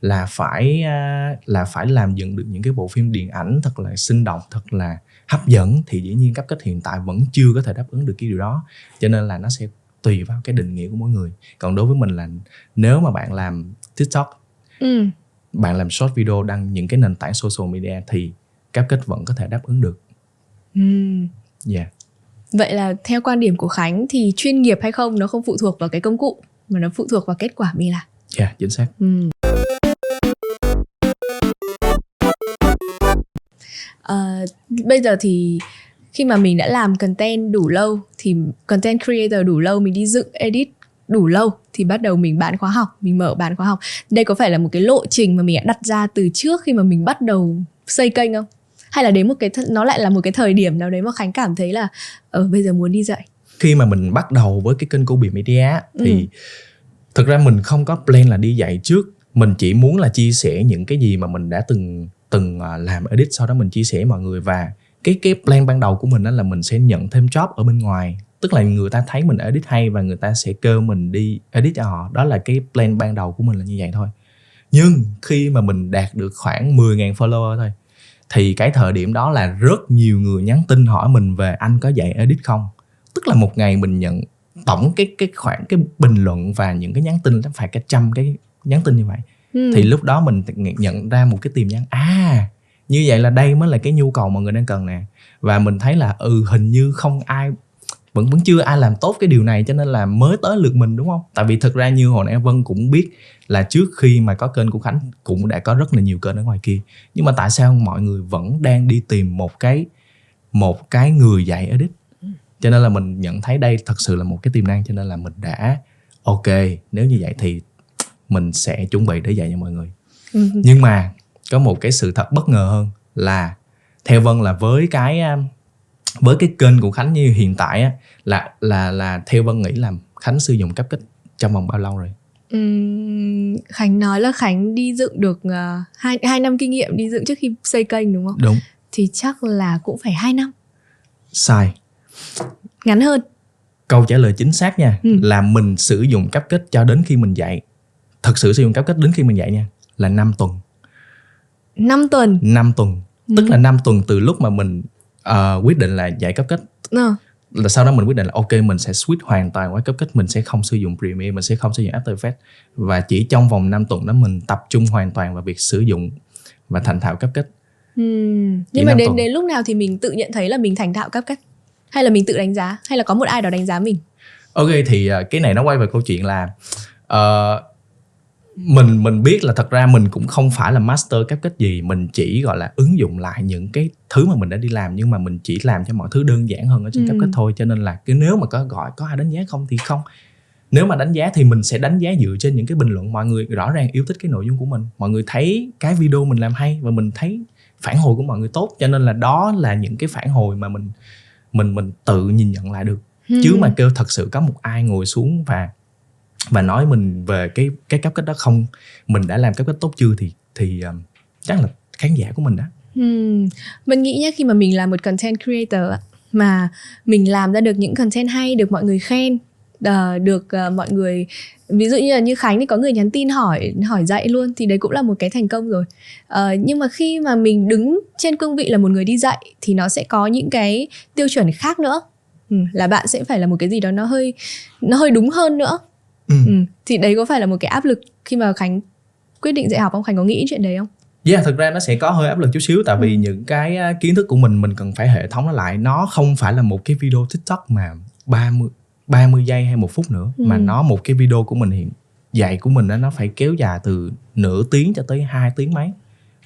là phải là phải làm dựng được những cái bộ phim điện ảnh thật là sinh động, thật là hấp dẫn, thì dĩ nhiên CapCut hiện tại vẫn chưa có thể đáp ứng được cái điều đó. Cho nên là nó sẽ tùy vào cái định nghĩa của mỗi người. Còn đối với mình là nếu mà bạn làm TikTok, ừ. bạn làm short video đăng những cái nền tảng social media thì CapCut vẫn có thể đáp ứng được. Ừ. Yeah. Vậy là theo quan điểm của Khánh thì chuyên nghiệp hay không nó không phụ thuộc vào cái công cụ mà nó phụ thuộc vào kết quả mình làm. Yeah, chính xác. Ừ. À, bây giờ thì khi mà mình đã làm content đủ lâu, thì content creator đủ lâu, mình đi dựng edit đủ lâu, thì bắt đầu mình bán khóa học, mình mở bán khóa học. Đây có phải là một cái lộ trình mà mình đã đặt ra từ trước khi mà mình bắt đầu xây kênh không? Hay là đến một cái th- nó lại là một cái thời điểm nào đấy mà Khánh cảm thấy là ờ, bây giờ muốn đi dạy? Khi mà mình bắt đầu với cái kênh Kobe Media thì ừ. thực ra mình không có plan là đi dạy trước. Mình chỉ muốn là chia sẻ những cái gì mà mình đã từng từng làm edit, sau đó mình chia sẻ mọi người. Và cái cái plan ban đầu của mình đó là mình sẽ nhận thêm job ở bên ngoài, tức là người ta thấy mình edit hay và người ta sẽ kêu mình đi edit cho họ. Đó là cái plan ban đầu của mình là như vậy thôi. Nhưng khi mà mình đạt được khoảng mười nghìn follower thôi, thì cái thời điểm đó là rất nhiều người nhắn tin hỏi mình về anh có dạy edit không. Tức là một ngày mình nhận tổng cái cái khoảng cái bình luận và những cái nhắn tin nó phải cả trăm cái nhắn tin như vậy. Ừ. Thì lúc đó mình nhận ra một cái tiềm năng, à như vậy là đây mới là cái nhu cầu mọi người đang cần nè. Và mình thấy là ừ hình như không ai, vẫn vẫn chưa ai làm tốt cái điều này, cho nên là mới tới lượt mình đúng không? Tại vì thực ra như hồi nãy Vân cũng biết là trước khi mà có kênh của Khánh cũng đã có rất là nhiều kênh ở ngoài kia. Nhưng mà tại sao mọi người vẫn đang đi tìm một cái một cái người dạy edit? Cho nên là mình nhận thấy đây thật sự là một cái tiềm năng, cho nên là mình đã ok, nếu như vậy thì mình sẽ chuẩn bị để dạy cho mọi người. Nhưng mà có một cái sự thật bất ngờ hơn là theo Vân là với cái với cái kênh của Khánh như hiện tại á, là là là theo Vân nghĩ là Khánh sử dụng CapCut trong vòng bao lâu rồi? Uhm, Khánh nói là Khánh đi dựng được uh, hai, hai năm kinh nghiệm đi dựng trước khi xây kênh đúng không? Đúng. Thì chắc là cũng phải hai năm. Sai. Ngắn hơn. Câu trả lời chính xác nha, uhm. là mình sử dụng CapCut cho đến khi mình dạy. Thật sự sử dụng CapCut đến khi mình dạy nha, là năm tuần. năm tuần? năm tuần. Uhm. Tức là năm tuần từ lúc mà mình Uh, quyết định là dạy CapCut, ừ. là sau đó mình quyết định là ok mình sẽ switch hoàn toàn qua CapCut, mình sẽ không sử dụng Premiere, mình sẽ không sử dụng After Effects, và chỉ trong vòng năm tuần đó mình tập trung hoàn toàn vào việc sử dụng và thành thạo CapCut. Ừ. Nhưng mà đến, đến lúc nào thì mình tự nhận thấy là mình thành thạo CapCut? Hay là mình tự đánh giá? Hay là có một ai đó đánh giá mình? Ok, thì uh, cái này nó quay về câu chuyện là uh, mình mình biết là thật ra mình cũng không phải là master CapCut gì, mình chỉ gọi là ứng dụng lại những cái thứ mà mình đã đi làm, nhưng mà mình chỉ làm cho mọi thứ đơn giản hơn ở trên ừ. CapCut thôi. Cho nên là cứ nếu mà có gọi có ai đánh giá không thì không. Nếu mà đánh giá thì mình sẽ đánh giá dựa trên những cái bình luận mọi người rõ ràng yêu thích cái nội dung của mình, mọi người thấy cái video mình làm hay và mình thấy phản hồi của mọi người tốt, cho nên là đó là những cái phản hồi mà mình mình mình tự nhìn nhận lại được. Ừ. Chứ mà kêu thật sự có một ai ngồi xuống và và nói mình về cái cái CapCut đó không, mình đã làm CapCut tốt chưa, thì thì um, chắc là khán giả của mình đó. Hmm. Mình nghĩ nhá, khi mà mình là một content creator mà mình làm ra được những content hay, được mọi người khen, được mọi người, ví dụ như là như Khánh thì có người nhắn tin hỏi hỏi dạy luôn, thì đấy cũng là một cái thành công rồi. À, nhưng mà khi mà mình đứng trên cương vị là một người đi dạy thì nó sẽ có những cái tiêu chuẩn khác nữa. Ừ, là bạn sẽ phải là một cái gì đó nó hơi nó hơi đúng hơn nữa. Ừ. Ừ. Thì đấy có phải là một cái áp lực khi mà Khánh quyết định dạy học không? Khánh có nghĩ chuyện đấy không? Yeah, thực ra nó sẽ có hơi áp lực chút xíu. Tại vì ừ. những cái kiến thức của mình mình cần phải hệ thống nó lại. Nó không phải là một cái video TikTok mà ba mươi, ba mươi giây hay một phút nữa. Ừ. Mà nó một cái video của mình hiện dạy của mình đó, nó phải kéo dài từ nửa tiếng cho tới hai tiếng mấy.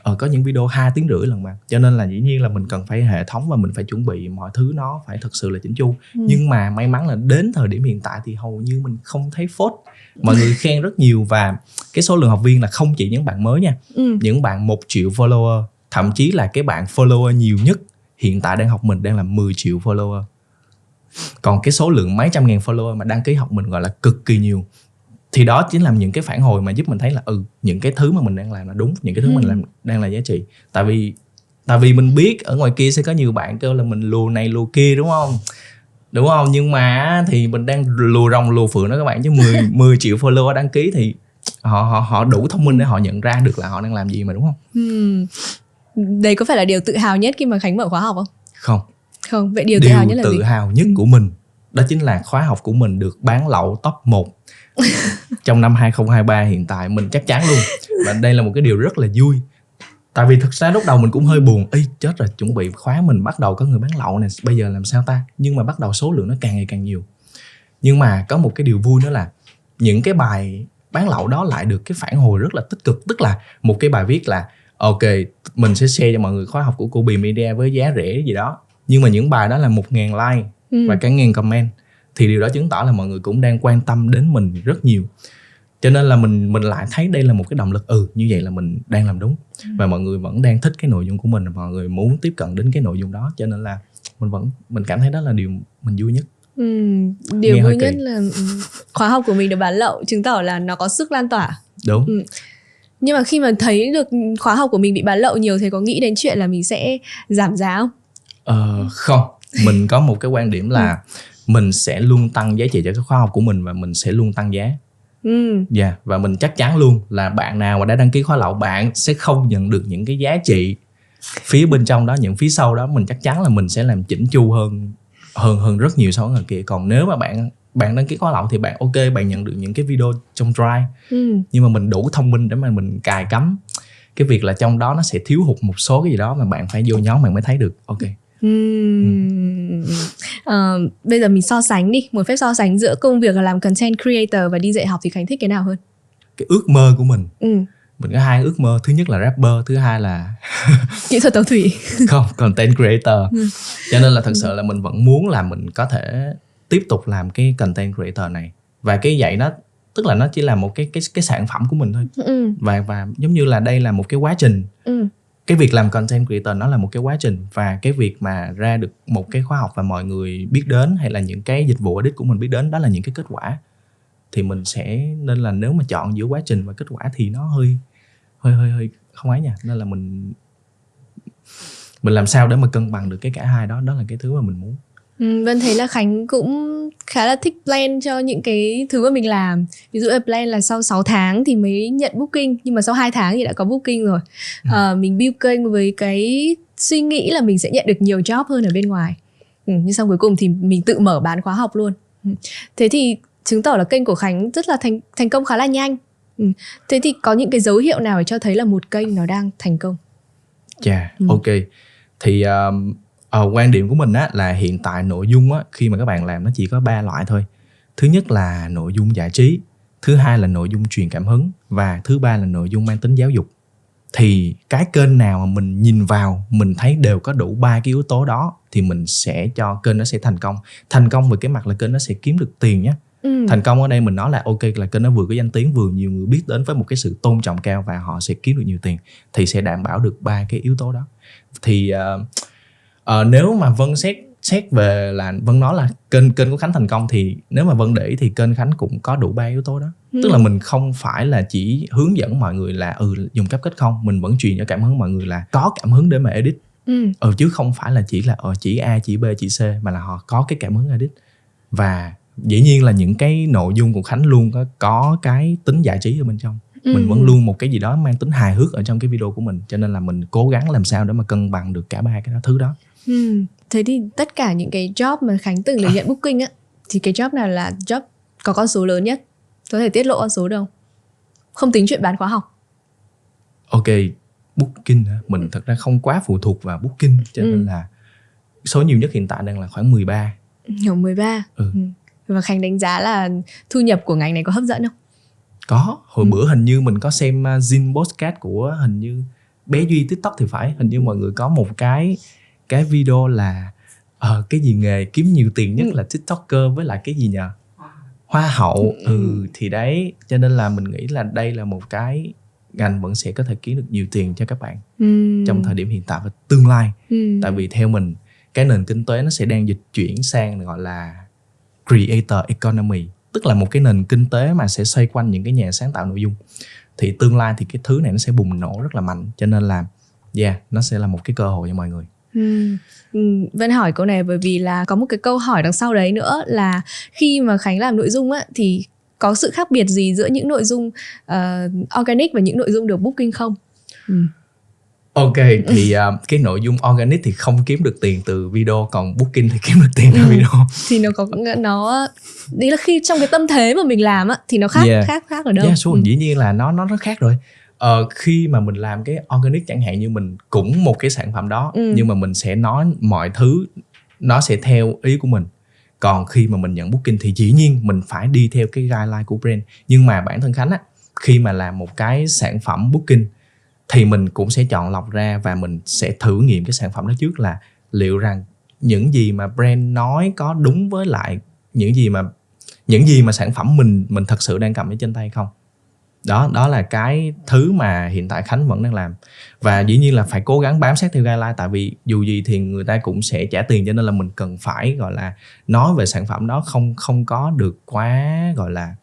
Ờ, có những video hai tiếng rưỡi lần mà. Cho nên là dĩ nhiên là mình cần phải hệ thống và mình phải chuẩn bị mọi thứ nó phải thật sự là chỉnh chu. Ừ. Nhưng mà may mắn là đến thời điểm hiện tại thì hầu như mình không thấy phốt. Mọi người khen rất nhiều và cái số lượng học viên là không chỉ những bạn mới nha. Ừ. Những bạn một triệu follower, thậm chí là cái bạn follower nhiều nhất hiện tại đang học mình đang là mười triệu follower. Còn cái số lượng mấy trăm ngàn follower mà đăng ký học mình gọi là cực kỳ nhiều. Thì đó chính là những cái phản hồi mà giúp mình thấy là ừ, những cái thứ mà mình đang làm là đúng, những cái thứ ừ. mình làm đang là giá trị. Tại vì tại vì mình biết ở ngoài kia sẽ có nhiều bạn kêu là mình lùa này lùa kia, đúng không? Đúng không? Nhưng mà thì mình đang lùa rồng lùa phượng đó các bạn, chứ mười, mười triệu follower đăng ký thì họ họ họ đủ thông minh để họ nhận ra được là họ đang làm gì mà, đúng không? Ừ. Đấy có phải là điều tự hào nhất khi mà Khánh mở khóa học không? Không. Không, vậy điều, điều tự hào nhất là tự gì? Điều tự hào nhất ừ. của mình đó chính là khóa học của mình được bán lậu top một trong năm hai không hai ba hiện tại, mình chắc chắn luôn. Và đây là một cái điều rất là vui. Tại vì thực ra lúc đầu mình cũng hơi buồn, ý chết rồi, chuẩn bị khóa mình bắt đầu có người bán lậu này, bây giờ làm sao ta? Nhưng mà bắt đầu số lượng nó càng ngày càng nhiều. Nhưng mà có một cái điều vui nữa là những cái bài bán lậu đó lại được cái phản hồi rất là tích cực. Tức là một cái bài viết là ok, mình sẽ share cho mọi người khóa học của Kobe Media với giá rẻ gì đó, nhưng mà những bài đó là một nghìn like ừ. và cả nghìn comment. Thì điều đó chứng tỏ là mọi người cũng đang quan tâm đến mình rất nhiều. Cho nên là mình mình lại thấy đây là một cái động lực. Ừ, như vậy là mình đang làm đúng. ừ. Và mọi người vẫn đang thích cái nội dung của mình, mọi người muốn tiếp cận đến cái nội dung đó. Cho nên là mình vẫn mình cảm thấy đó là điều mình vui nhất. ừ. Điều Nghe vui nhất kỳ. là khóa học của mình được bán lậu, chứng tỏ là nó có sức lan tỏa. Đúng. ừ. Nhưng mà khi mà thấy được khóa học của mình bị bán lậu nhiều, thì có nghĩ đến chuyện là mình sẽ giảm giá không? Ờ, không. Mình có một cái quan điểm là mình sẽ luôn tăng giá trị cho cái khóa học của mình, và mình sẽ luôn tăng giá. Ừ. Yeah, và mình chắc chắn luôn là bạn nào mà đã đăng ký khóa lậu, bạn sẽ không nhận được những cái giá trị phía bên trong đó, những phía sau đó. Mình chắc chắn là mình sẽ làm chỉnh chu hơn hơn hơn rất nhiều so với người kia. Còn nếu mà bạn bạn đăng ký khóa lậu thì bạn ok, bạn nhận được những cái video trong Drive. Ừ. Nhưng mà mình đủ thông minh để mà mình cài cắm cái việc là trong đó nó sẽ thiếu hụt một số cái gì đó mà bạn phải vô nhóm bạn mới thấy được. Ok. Uhm. Ừ. À, bây giờ mình so sánh đi, một phép so sánh giữa công việc là làm content creator và đi dạy học thì Khánh thích cái nào hơn? Cái ước mơ của mình. Ừ. Mình có hai ước mơ, thứ nhất là rapper, thứ hai là kỹ thuật tàu thủy. Không, content creator. Ừ. Cho nên là thật sự là mình vẫn muốn là mình có thể tiếp tục làm cái content creator này, và cái dạy nó tức là nó chỉ là một cái cái cái sản phẩm của mình thôi. Ừ. Và và giống như là đây là một cái quá trình. Ừ. Cái việc làm content creator nó là một cái quá trình, và cái việc mà ra được một cái khóa học và mọi người biết đến, hay là những cái dịch vụ edit của mình biết đến, đó là những cái kết quả. Thì mình sẽ nên là nếu mà chọn giữa quá trình và kết quả thì nó hơi hơi hơi hơi không ấy nha. Nên là mình mình làm sao để mà cân bằng được cái cả hai đó, đó là cái thứ mà mình muốn. Ừ, Vân thấy là Khánh cũng khá là thích plan cho những cái thứ mà mình làm. Ví dụ là plan là sau sáu tháng thì mới nhận booking, nhưng mà sau hai tháng thì đã có booking rồi. à, Mình build kênh với cái suy nghĩ là mình sẽ nhận được nhiều job hơn ở bên ngoài. ừ, Nhưng xong cuối cùng thì mình tự mở bán khóa học luôn. ừ. Thế thì chứng tỏ là kênh của Khánh rất là thành, thành công khá là nhanh. ừ. Thế thì có những cái dấu hiệu nào để cho thấy là một kênh nó đang thành công? Dạ, yeah, ừ. ok. Thì... Um... Ờ, quan điểm của mình á, là hiện tại nội dung á, khi mà các bạn làm nó chỉ có ba loại thôi. Thứ nhất là nội dung giải trí, thứ hai là nội dung truyền cảm hứng, và thứ ba là nội dung mang tính giáo dục. Thì cái kênh nào mà mình nhìn vào mình thấy đều có đủ ba cái yếu tố đó thì mình sẽ cho kênh nó sẽ thành công. Thành công về cái mặt là kênh nó sẽ kiếm được tiền nhé. ừ. Thành công ở đây mình nói là ok, là kênh nó vừa có danh tiếng, vừa nhiều người biết đến với một cái sự tôn trọng cao, và họ sẽ kiếm được nhiều tiền, thì sẽ đảm bảo được ba cái yếu tố đó. Thì... Uh, Ờ, nếu mà Vân xét xét về là Vân nói là kênh kênh của Khánh thành công, thì nếu mà Vân để ý thì kênh Khánh cũng có đủ ba yếu tố đó. ừ. Tức là mình không phải là chỉ hướng dẫn mọi người là ừ dùng CapCut không, mình vẫn truyền cho cảm hứng mọi người là có cảm hứng để mà edit. ừ. ừ chứ không phải là chỉ là ờ chỉ A chỉ B chỉ C, mà là họ có cái cảm hứng edit. Và dĩ nhiên là những cái nội dung của Khánh luôn có có cái tính giải trí ở bên trong. ừ. Mình vẫn luôn một cái gì đó mang tính hài hước ở trong cái video của mình, cho nên là mình cố gắng làm sao để mà cân bằng được cả ba cái đó, thứ đó. Ừ. Thế thì tất cả những cái job mà Khánh từng được nhận booking á, thì cái job nào là job có con số lớn nhất? Có thể tiết lộ con số đâu? Không tính chuyện bán khóa học. Ok, booking hả? Mình ừ. thật ra không quá phụ thuộc vào booking, cho nên ừ. là số nhiều nhất hiện tại đang là khoảng mười ba. Khoảng mười ba? Ừ. ừ. Và Khánh đánh giá là thu nhập của ngành này có hấp dẫn không? Có, hồi ừ. bữa hình như mình có xem Zin podcast của hình như bé Duy TikTok thì phải. Hình như mọi người có một cái cái video là uh, cái gì nghề kiếm nhiều tiền nhất ừ. là TikToker với lại cái gì nhờ hoa hậu. ừ. ừ thì đấy, cho nên là mình nghĩ là đây là một cái ngành vẫn sẽ có thể kiếm được nhiều tiền cho các bạn ừ. trong thời điểm hiện tại và tương lai. ừ. Tại vì theo mình cái nền kinh tế nó sẽ đang dịch chuyển sang gọi là creator economy, tức là một cái nền kinh tế mà sẽ xoay quanh những cái nhà sáng tạo nội dung. Thì tương lai thì cái thứ này nó sẽ bùng nổ rất là mạnh, cho nên là yeah, nó sẽ là một cái cơ hội cho mọi người. Ừ. Vân hỏi câu này bởi vì là có một cái câu hỏi đằng sau đấy nữa là khi mà Khánh làm nội dung á, thì có sự khác biệt gì giữa những nội dung uh, organic và những nội dung được booking không? Ừ. Ok, thì uh, cái nội dung organic thì không kiếm được tiền từ video, còn booking thì kiếm được tiền từ ừ. video. Thì nó có nó đấy là khi trong cái tâm thế mà mình làm á thì nó khác yeah. khác khác ở đâu? Yeah, sure. ừ. Dĩ nhiên là nó nó rất khác rồi. Ờ, khi mà mình làm cái organic chẳng hạn như mình cũng một cái sản phẩm đó ừ. nhưng mà mình sẽ nói mọi thứ nó sẽ theo ý của mình. Còn khi mà mình nhận booking thì dĩ nhiên mình phải đi theo cái guideline của brand. Nhưng mà bản thân Khánh á, khi mà làm một cái sản phẩm booking thì mình cũng sẽ chọn lọc ra và mình sẽ thử nghiệm cái sản phẩm đó trước là liệu rằng những gì mà brand nói có đúng với lại những gì mà những gì mà sản phẩm mình mình thật sự đang cầm ở trên tay không. Đó, đó là cái thứ mà hiện tại Khánh vẫn đang làm. Và dĩ nhiên là phải cố gắng bám sát theo guideline, tại vì dù gì thì người ta cũng sẽ trả tiền, cho nên là mình cần phải gọi là nói về sản phẩm đó không không có được quá gọi là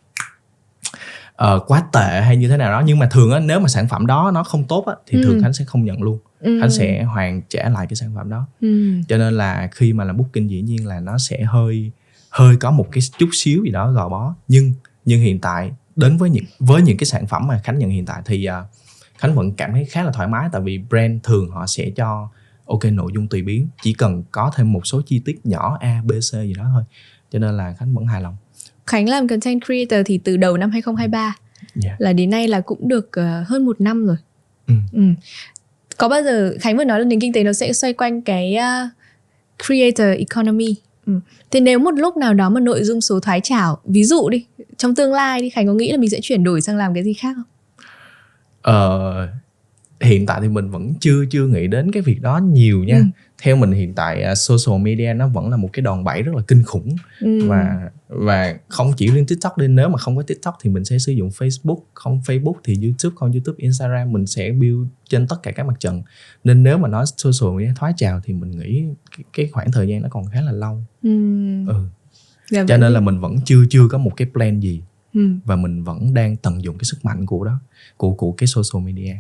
uh, quá tệ hay như thế nào đó. Nhưng mà thường á, nếu mà sản phẩm đó nó không tốt á, thì ừ. thường Khánh sẽ không nhận luôn. Ừ. Khánh sẽ hoàn trả lại cái sản phẩm đó. Ừ. Cho nên là khi mà làm booking dĩ nhiên là nó sẽ hơi hơi có một cái chút xíu gì đó gò bó. Nhưng nhưng hiện tại đến với những với những cái sản phẩm mà Khánh nhận hiện tại thì uh, Khánh vẫn cảm thấy khá là thoải mái, tại vì brand thường họ sẽ cho ok nội dung tùy biến, chỉ cần có thêm một số chi tiết nhỏ a b c gì đó thôi, cho nên là Khánh vẫn hài lòng. Khánh làm content creator thì từ đầu năm hai không hai ba yeah. là đến nay là cũng được uh, hơn một năm rồi. ừ. Ừ. Có bao giờ Khánh vừa nói là nền kinh tế nó sẽ xoay quanh cái uh, creator economy. Ừ. Thế nếu một lúc nào đó mà nội dung số thoái trào, ví dụ đi, trong tương lai đi, Khánh có nghĩ là mình sẽ chuyển đổi sang làm cái gì khác không? Ờ, hiện tại thì mình vẫn chưa chưa nghĩ đến cái việc đó nhiều nha. ừ. Theo mình hiện tại social media nó vẫn là một cái đòn bẩy rất là kinh khủng. ừ. Và và không chỉ riêng TikTok đi, nếu mà không có TikTok thì mình sẽ sử dụng Facebook, không Facebook thì YouTube, không YouTube, Instagram. Mình sẽ build trên tất cả các mặt trận. Nên nếu mà nói social media thoái trào thì mình nghĩ cái, cái khoảng thời gian nó còn khá là lâu. ừ. Ừ. Dạ, cho nên là mình vẫn chưa chưa có một cái plan gì. ừ. Và mình vẫn đang tận dụng cái sức mạnh của đó, của của cái social media.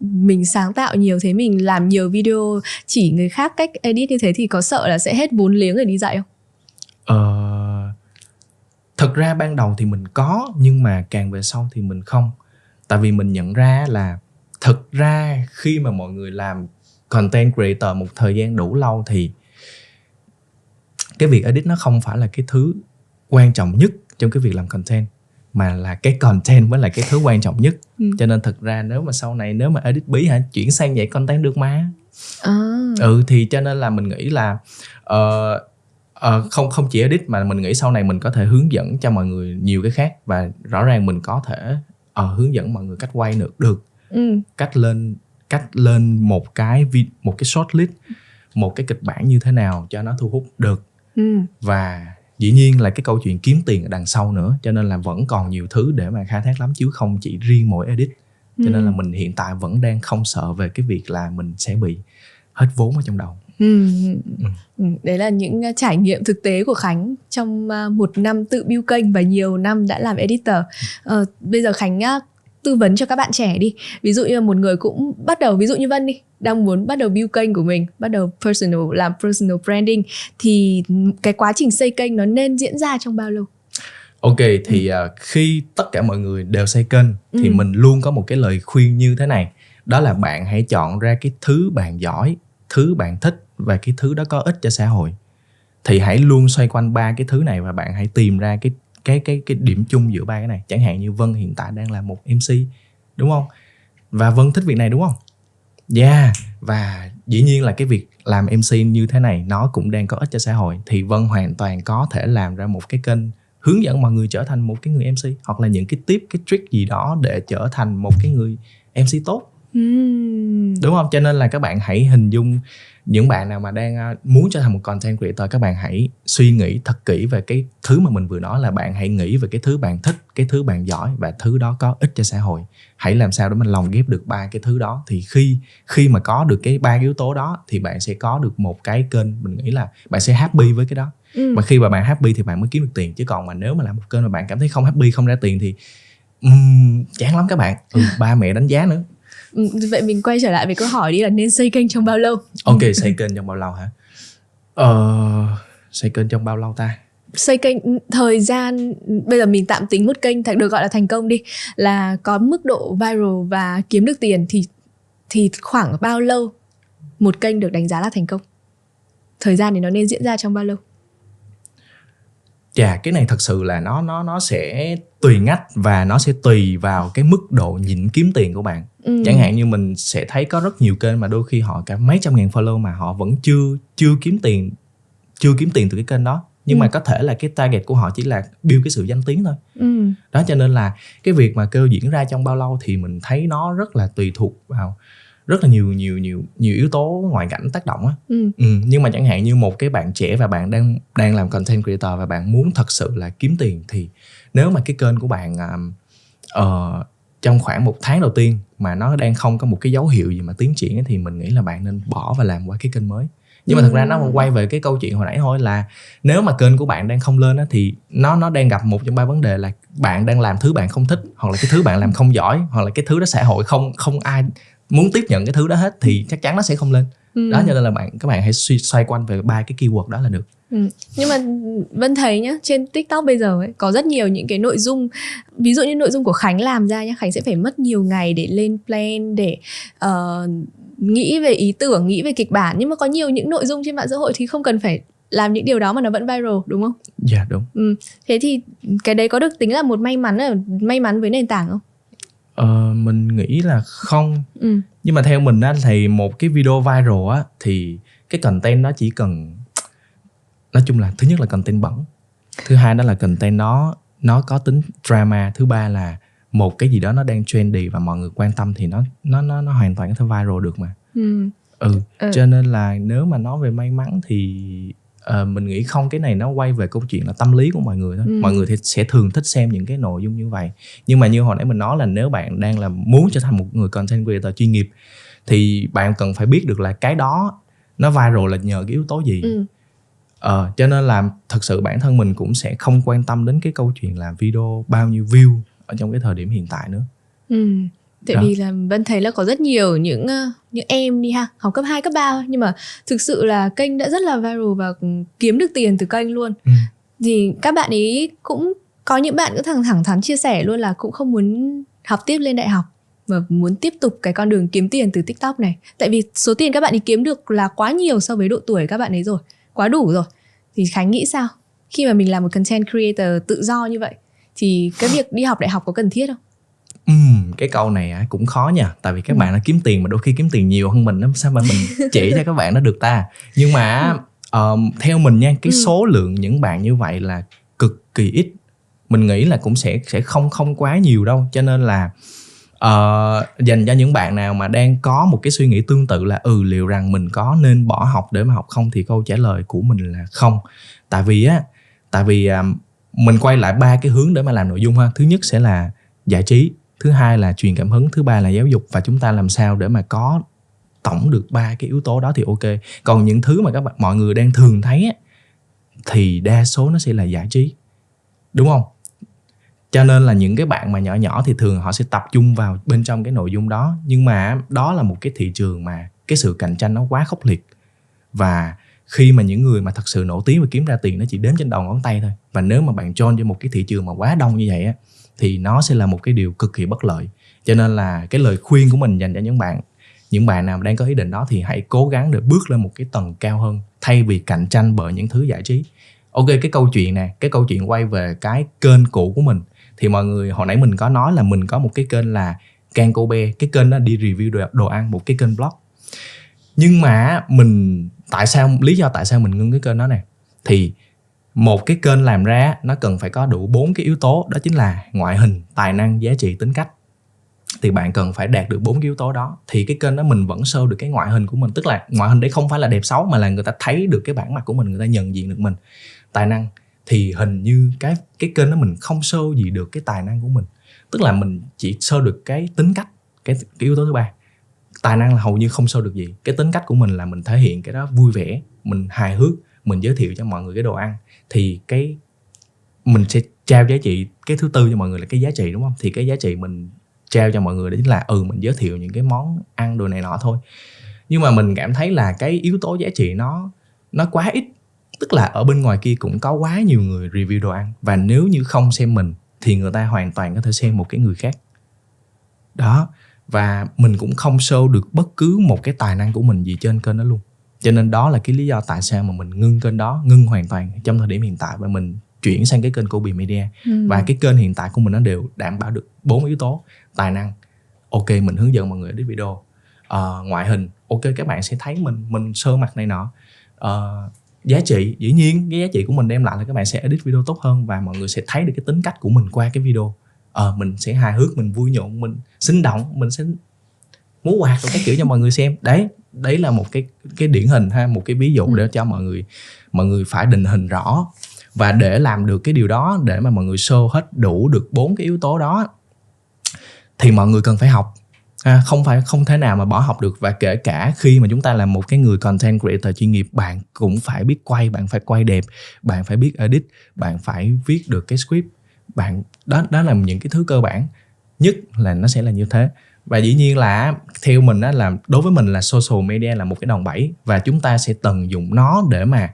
Mình sáng tạo nhiều thế, mình làm nhiều video chỉ người khác cách edit như thế thì có sợ là sẽ hết vốn liếng rồi đi dạy không? Ờ, thật ra ban đầu thì mình có, nhưng mà càng về sau thì mình không. Tại vì mình nhận ra là thật ra khi mà mọi người làm content creator một thời gian đủ lâu thì cái việc edit nó không phải là cái thứ quan trọng nhất trong cái việc làm content, mà là cái content mới là cái thứ quan trọng nhất. ừ. Cho nên thực ra nếu mà sau này nếu mà edit bí hả, chuyển sang dạy content được mà. à. Ừ thì cho nên là mình nghĩ là uh, uh, không không chỉ edit mà mình nghĩ sau này mình có thể hướng dẫn cho mọi người nhiều cái khác, và rõ ràng mình có thể uh, hướng dẫn mọi người cách quay được được ừ. cách lên cách lên một cái một cái short list, một cái kịch bản như thế nào cho nó thu hút được. ừ. Và dĩ nhiên là cái câu chuyện kiếm tiền ở đằng sau nữa, cho nên là vẫn còn nhiều thứ để mà khai thác lắm, chứ không chỉ riêng mỗi edit. Cho ừ. nên là mình hiện tại vẫn đang không sợ về cái việc là mình sẽ bị hết vốn ở trong đầu. ừ. Ừ. Đấy là những trải nghiệm thực tế của Khánh trong một năm tự build kênh và nhiều năm đã làm editor. Ờ, bây giờ Khánh tư vấn cho các bạn trẻ đi. Ví dụ như là một người cũng bắt đầu, ví dụ như Vân đi, đang muốn bắt đầu build kênh của mình, bắt đầu personal, làm personal branding, thì cái quá trình xây kênh nó nên diễn ra trong bao lâu? Ok, thì ừ. uh, khi tất cả mọi người đều xây kênh thì ừ. mình luôn có một cái lời khuyên như thế này. Đó là bạn hãy chọn ra cái thứ bạn giỏi, thứ bạn thích và cái thứ đó có ích cho xã hội. Thì hãy luôn xoay quanh ba cái thứ này và bạn hãy tìm ra cái cái cái cái điểm chung giữa ba cái này. Chẳng hạn như Vân hiện tại đang là một em xê, đúng không? Và Vân thích việc này, đúng không? Yeah. Và dĩ nhiên là cái việc làm em xê như thế này nó cũng đang có ích cho xã hội, thì Vân hoàn toàn có thể làm ra một cái kênh hướng dẫn mọi người trở thành một cái người em xê, hoặc là những cái tip, cái trick gì đó để trở thành một cái người em xê tốt. mm. Đúng không? Cho nên là các bạn hãy hình dung, những bạn nào mà đang muốn trở thành một content creator, các bạn hãy suy nghĩ thật kỹ về cái thứ mà mình vừa nói, là bạn hãy nghĩ về cái thứ bạn thích, cái thứ bạn giỏi và thứ đó có ích cho xã hội. Hãy làm sao để mình lồng ghép được ba cái thứ đó, thì khi khi mà có được cái ba yếu tố đó thì bạn sẽ có được một cái kênh, mình nghĩ là bạn sẽ happy với cái đó. ừ. Mà khi mà bạn happy thì bạn mới kiếm được tiền, chứ còn mà nếu mà làm một kênh mà bạn cảm thấy không happy, không ra tiền thì um, chán lắm các bạn. ừ, ba mẹ đánh giá nữa. Ừ, vậy mình quay trở lại về câu hỏi đi, là nên xây kênh trong bao lâu? Ok, xây kênh trong bao lâu hả? Ờ, xây kênh trong bao lâu ta? Xây kênh, thời gian, bây giờ mình tạm tính một kênh được gọi là thành công đi, là có mức độ viral và kiếm được tiền thì, thì khoảng bao lâu một kênh được đánh giá là thành công? Thời gian thì nó nên diễn ra trong bao lâu? Chà, cái này thật sự là nó nó nó sẽ tùy ngách và nó sẽ tùy vào cái mức độ nhịn kiếm tiền của bạn. Ừ. Chẳng hạn như mình sẽ thấy có rất nhiều kênh mà đôi khi họ cả mấy trăm ngàn follow mà họ vẫn chưa chưa kiếm tiền, chưa kiếm tiền từ cái kênh đó. Nhưng ừ. mà có thể là cái target của họ chỉ là build cái sự danh tiếng thôi. Ừ. Đó, cho nên là cái việc mà kêu diễn ra trong bao lâu thì mình thấy nó rất là tùy thuộc vào rất là nhiều nhiều nhiều nhiều yếu tố ngoại cảnh tác động á. Ừ. Ừ, nhưng mà chẳng hạn như một cái bạn trẻ và bạn đang đang làm content creator và bạn muốn thật sự là kiếm tiền thì nếu mà cái kênh của bạn uh, trong khoảng một tháng đầu tiên mà nó đang không có một cái dấu hiệu gì mà tiến triển ấy, thì mình nghĩ là bạn nên bỏ và làm qua cái kênh mới. Nhưng ừ. mà thật ra nó còn quay về cái câu chuyện hồi nãy thôi, là nếu mà kênh của bạn đang không lên á, thì nó nó đang gặp một trong ba vấn đề, là bạn đang làm thứ bạn không thích, hoặc là cái thứ bạn làm không giỏi, hoặc là cái thứ đó xã hội không không ai muốn tiếp nhận cái thứ đó hết, thì chắc chắn nó sẽ không lên. Ừ. Đó, cho nên là bạn các bạn hãy suy, xoay quanh về ba cái keyword đó là được. Ừ. Nhưng mà Vân thấy nhá, trên TikTok bây giờ ấy, có rất nhiều những cái nội dung, ví dụ như nội dung của Khánh làm ra nhá, Khánh sẽ phải mất nhiều ngày để lên plan, để uh, nghĩ về ý tưởng, nghĩ về kịch bản. Nhưng mà có nhiều những nội dung trên mạng xã hội thì không cần phải làm những điều đó mà nó vẫn viral, đúng không? Dạ, yeah, đúng. Ừ. Thế thì cái đấy có được tính là một may mắn, may mắn với nền tảng không? Ờ, mình nghĩ là không. Ừ. Nhưng mà theo mình á, thì một cái video viral á, thì cái content nó chỉ cần, nói chung là thứ nhất là content bẩn, thứ hai đó là content nó nó có tính drama, thứ ba là một cái gì đó nó đang trendy và mọi người quan tâm thì nó nó nó, nó hoàn toàn có thể viral được mà. Ừ. Ừ. Ừ. Cho nên là nếu mà nói về may mắn thì uh, mình nghĩ không. Cái này nó quay về câu chuyện là tâm lý của mọi người thôi. Ừ. Mọi người thì sẽ thường thích xem những cái nội dung như vậy. Nhưng mà như hồi nãy mình nói là nếu bạn đang là muốn trở thành một người content creator chuyên nghiệp thì bạn cần phải biết được là cái đó nó viral là nhờ cái yếu tố gì. Ừ. Ờ, cho nên là thật sự bản thân mình cũng sẽ không quan tâm đến cái câu chuyện là video bao nhiêu view ở trong cái thời điểm hiện tại nữa. Ừ, tại đó. Vì là Vân thấy là có rất nhiều những những em đi ha, học cấp hai, cấp ba, nhưng mà thực sự là kênh đã rất là viral và kiếm được tiền từ kênh luôn. Ừ. Thì các bạn ấy cũng có những bạn cũng thẳng thẳng thắn chia sẻ luôn là cũng không muốn học tiếp lên đại học mà muốn tiếp tục cái con đường kiếm tiền từ TikTok này. Tại vì số tiền các bạn ấy kiếm được là quá nhiều so với độ tuổi các bạn ấy rồi, quá đủ rồi. Thì Khánh nghĩ sao? Khi mà mình làm một content creator tự do như vậy thì cái việc đi học đại học có cần thiết không? Uhm, cái câu này cũng khó nha. Tại vì các ừ. bạn nó kiếm tiền mà đôi khi kiếm tiền nhiều hơn mình, sao mà mình chỉ cho các bạn nó được ta. Nhưng mà uh, theo mình nha, cái ừ. số lượng những bạn như vậy là cực kỳ ít. Mình nghĩ là cũng sẽ sẽ không không quá nhiều đâu. Cho nên là uh, dành cho những bạn nào mà đang có một cái suy nghĩ tương tự là ừ liệu rằng mình có nên bỏ học để mà học không, thì câu trả lời của mình là không. Tại vì á, tại vì uh, mình quay lại ba cái hướng để mà làm nội dung ha. Thứ nhất sẽ là giải trí, thứ hai là truyền cảm hứng, thứ ba là giáo dục. Và chúng ta làm sao để mà có tổng được ba cái yếu tố đó thì ok. Còn những thứ mà các bạn mọi người đang thường thấy á, thì đa số nó sẽ là giải trí, đúng không? Cho nên là những cái bạn mà nhỏ nhỏ thì thường họ sẽ tập trung vào bên trong cái nội dung đó. Nhưng mà đó là một cái thị trường mà cái sự cạnh tranh nó quá khốc liệt. Và khi mà những người mà thật sự nổi tiếng và kiếm ra tiền nó chỉ đếm trên đầu ngón tay thôi. Và nếu mà bạn join cho một cái thị trường mà quá đông như vậy á, thì nó sẽ là một cái điều cực kỳ bất lợi. Cho nên là cái lời khuyên của mình dành cho những bạn, những bạn nào đang có ý định đó thì hãy cố gắng để bước lên một cái tầng cao hơn, thay vì cạnh tranh bởi những thứ giải trí. Ok, cái câu chuyện nè, cái câu chuyện quay về cái kênh cũ của mình. Thì mọi người, hồi nãy mình có nói là mình có một cái kênh là Can Kobe. Cái kênh đó đi review đồ, đồ ăn, một cái kênh blog. Nhưng mà mình, tại sao, lý do tại sao mình ngưng cái kênh đó nè, thì một cái kênh làm ra nó cần phải có đủ bốn cái yếu tố. Đó chính là ngoại hình, tài năng, giá trị, tính cách. Thì bạn cần phải đạt được bốn cái yếu tố đó. Thì cái kênh đó mình vẫn show được cái ngoại hình của mình. Tức là ngoại hình đấy không phải là đẹp xấu, mà là người ta thấy được cái bản mặt của mình, người ta nhận diện được mình. Tài năng thì hình như cái, cái kênh đó mình không show gì được cái tài năng của mình. Tức là mình chỉ show được cái tính cách, cái, cái yếu tố thứ ba. Tài năng là hầu như không show được gì. Cái tính cách của mình là mình thể hiện cái đó vui vẻ, mình hài hước, mình giới thiệu cho mọi người cái đồ ăn, thì cái mình sẽ trao giá trị, cái thứ tư cho mọi người là cái giá trị, đúng không? Thì cái giá trị mình trao cho mọi người đó chính là ừ mình giới thiệu những cái món ăn đồ này nọ thôi. Nhưng mà mình cảm thấy là cái yếu tố giá trị nó nó quá ít, tức là ở bên ngoài kia cũng có quá nhiều người review đồ ăn, và nếu như không xem mình thì người ta hoàn toàn có thể xem một cái người khác đó, và mình cũng không show được bất cứ một cái tài năng của mình gì trên kênh đó luôn. Cho nên đó là cái lý do tại sao mà mình ngưng kênh đó, ngưng hoàn toàn trong thời điểm hiện tại, và mình chuyển sang cái kênh Kobe Media. Ừ. Và cái kênh hiện tại của mình nó đều đảm bảo được bốn yếu tố: tài năng, ok mình hướng dẫn mọi người đến video, uh, ngoại hình, ok các bạn sẽ thấy mình mình sơ mặt này nọ, uh, giá trị, dĩ nhiên cái giá trị của mình đem lại là các bạn sẽ edit video tốt hơn và mọi người sẽ thấy được cái tính cách của mình qua cái video. Ờ, mình sẽ hài hước, mình vui nhộn, mình sinh động, mình sẽ muốn hoạt động các kiểu cho mọi người xem. Đấy, đấy là một cái cái điển hình ha, một cái ví dụ để cho mọi người mọi người phải định hình rõ. Và để làm được cái điều đó, để mà mọi người show hết đủ được bốn cái yếu tố đó thì mọi người cần phải học. À, không phải không thể nào mà bỏ học được. Và kể cả khi mà chúng ta là một cái người content creator chuyên nghiệp, bạn cũng phải biết quay, bạn phải quay đẹp, bạn phải biết edit, bạn phải viết được cái script, bạn đó đó là những cái thứ cơ bản nhất, là nó sẽ là như thế. Và dĩ nhiên là theo mình á, là đối với mình là social media là một cái đòn bẩy, và chúng ta sẽ tận dụng nó để mà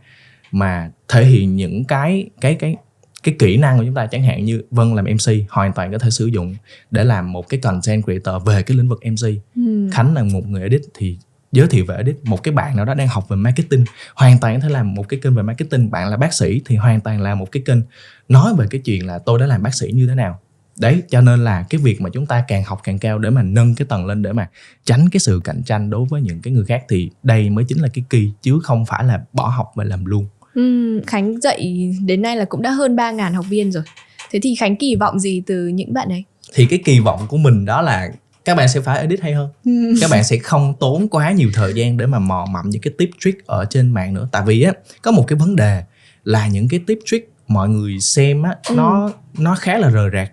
mà thể hiện những cái cái cái cái kỹ năng của chúng ta, chẳng hạn như Vân làm em xê hoàn toàn có thể sử dụng để làm một cái content creator về cái lĩnh vực em xê. Ừ. Khánh là một người edit thì giới thiệu về edit, một cái bạn nào đó đang học về marketing hoàn toàn có thể làm một cái kênh về marketing, bạn là bác sĩ thì hoàn toàn là một cái kênh nói về cái chuyện là tôi đã làm bác sĩ như thế nào. Đấy, cho nên là cái việc mà chúng ta càng học càng cao để mà nâng cái tầng lên, để mà tránh cái sự cạnh tranh đối với những cái người khác, thì đây mới chính là cái key, chứ không phải là bỏ học và làm luôn. Ừ, Khánh dạy đến nay là cũng đã hơn ba nghìn học viên rồi. Thế thì Khánh kỳ vọng gì từ những bạn ấy? Thì cái kỳ vọng của mình đó là các bạn sẽ phải edit hay hơn. Ừ. Các bạn sẽ không tốn quá nhiều thời gian để mà mò mẫm những cái tip trick ở trên mạng nữa. Tại vì á, có một cái vấn đề là những cái tip trick mọi người xem á, ừ. nó, nó khá là rời rạc.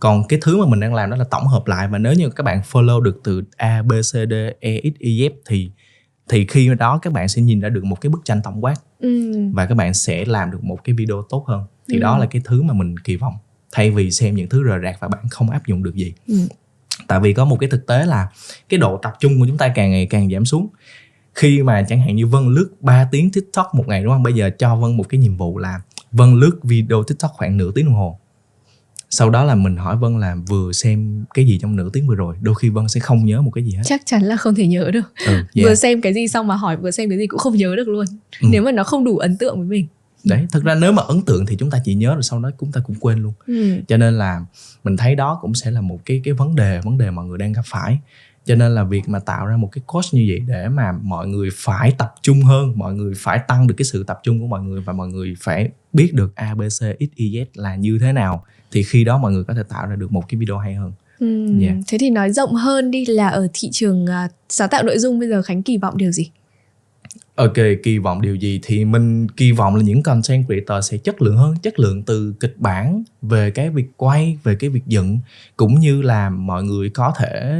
Còn cái thứ mà mình đang làm đó là tổng hợp lại. Và nếu như các bạn follow được từ A, B, C, D, E, X, Y, Z thì Thì khi đó các bạn sẽ nhìn ra được một cái bức tranh tổng quát. Ừ. Và các bạn sẽ làm được một cái video tốt hơn. Thì ừ. đó là cái thứ mà mình kỳ vọng, thay vì xem những thứ rời rạc và bạn không áp dụng được gì. Ừ. Tại vì có một cái thực tế là cái độ tập trung của chúng ta càng ngày càng giảm xuống. Khi mà chẳng hạn như Vân lướt ba tiếng TikTok một ngày, đúng không? Bây giờ cho Vân một cái nhiệm vụ là Vân lướt video TikTok khoảng nửa tiếng đồng hồ. Sau đó là mình hỏi Vân là vừa xem cái gì trong nửa tiếng vừa rồi. Đôi khi Vân sẽ không nhớ một cái gì hết. Chắc chắn là không thể nhớ được. Ừ, yeah. Vừa xem cái gì xong mà hỏi vừa xem cái gì cũng không nhớ được luôn. Ừ. Nếu mà nó không đủ ấn tượng với mình. Đấy, thật ra nếu mà ấn tượng thì chúng ta chỉ nhớ rồi sau đó chúng ta cũng quên luôn. Ừ. Cho nên là mình thấy đó cũng sẽ là một cái cái vấn đề vấn đề mọi người đang gặp phải. Cho nên là việc mà tạo ra một cái course như vậy để mà mọi người phải tập trung hơn, mọi người phải tăng được cái sự tập trung của mọi người, và mọi người phải biết được A, B, C, X, Y, Z là như thế nào, thì khi đó mọi người có thể tạo ra được một cái video hay hơn. Ừ, yeah. Thế thì nói rộng hơn đi, là ở thị trường uh, sáng tạo nội dung bây giờ Khánh kỳ vọng điều gì? Ok, kỳ vọng điều gì thì mình kỳ vọng là những content creator sẽ chất lượng hơn, chất lượng từ kịch bản, về cái việc quay, về cái việc dựng, cũng như là mọi người có thể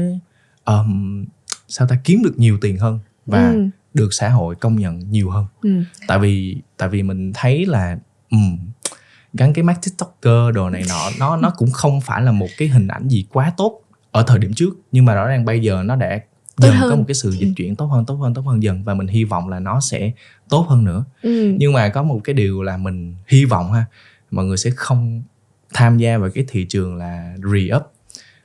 um, sao ta kiếm được nhiều tiền hơn và ừ. được xã hội công nhận nhiều hơn. Ừ. Tại vì tại vì mình thấy là um, gắn cái mác TikToker đồ này nọ nó nó cũng không phải là một cái hình ảnh gì quá tốt ở thời điểm trước, nhưng mà rõ ràng bây giờ nó đã dần có một cái sự dịch chuyển tốt hơn, tốt hơn, tốt hơn dần, và mình hy vọng là nó sẽ tốt hơn nữa. Ừ. Nhưng mà có một cái điều là mình hy vọng ha, mọi người sẽ không tham gia vào cái thị trường là re-up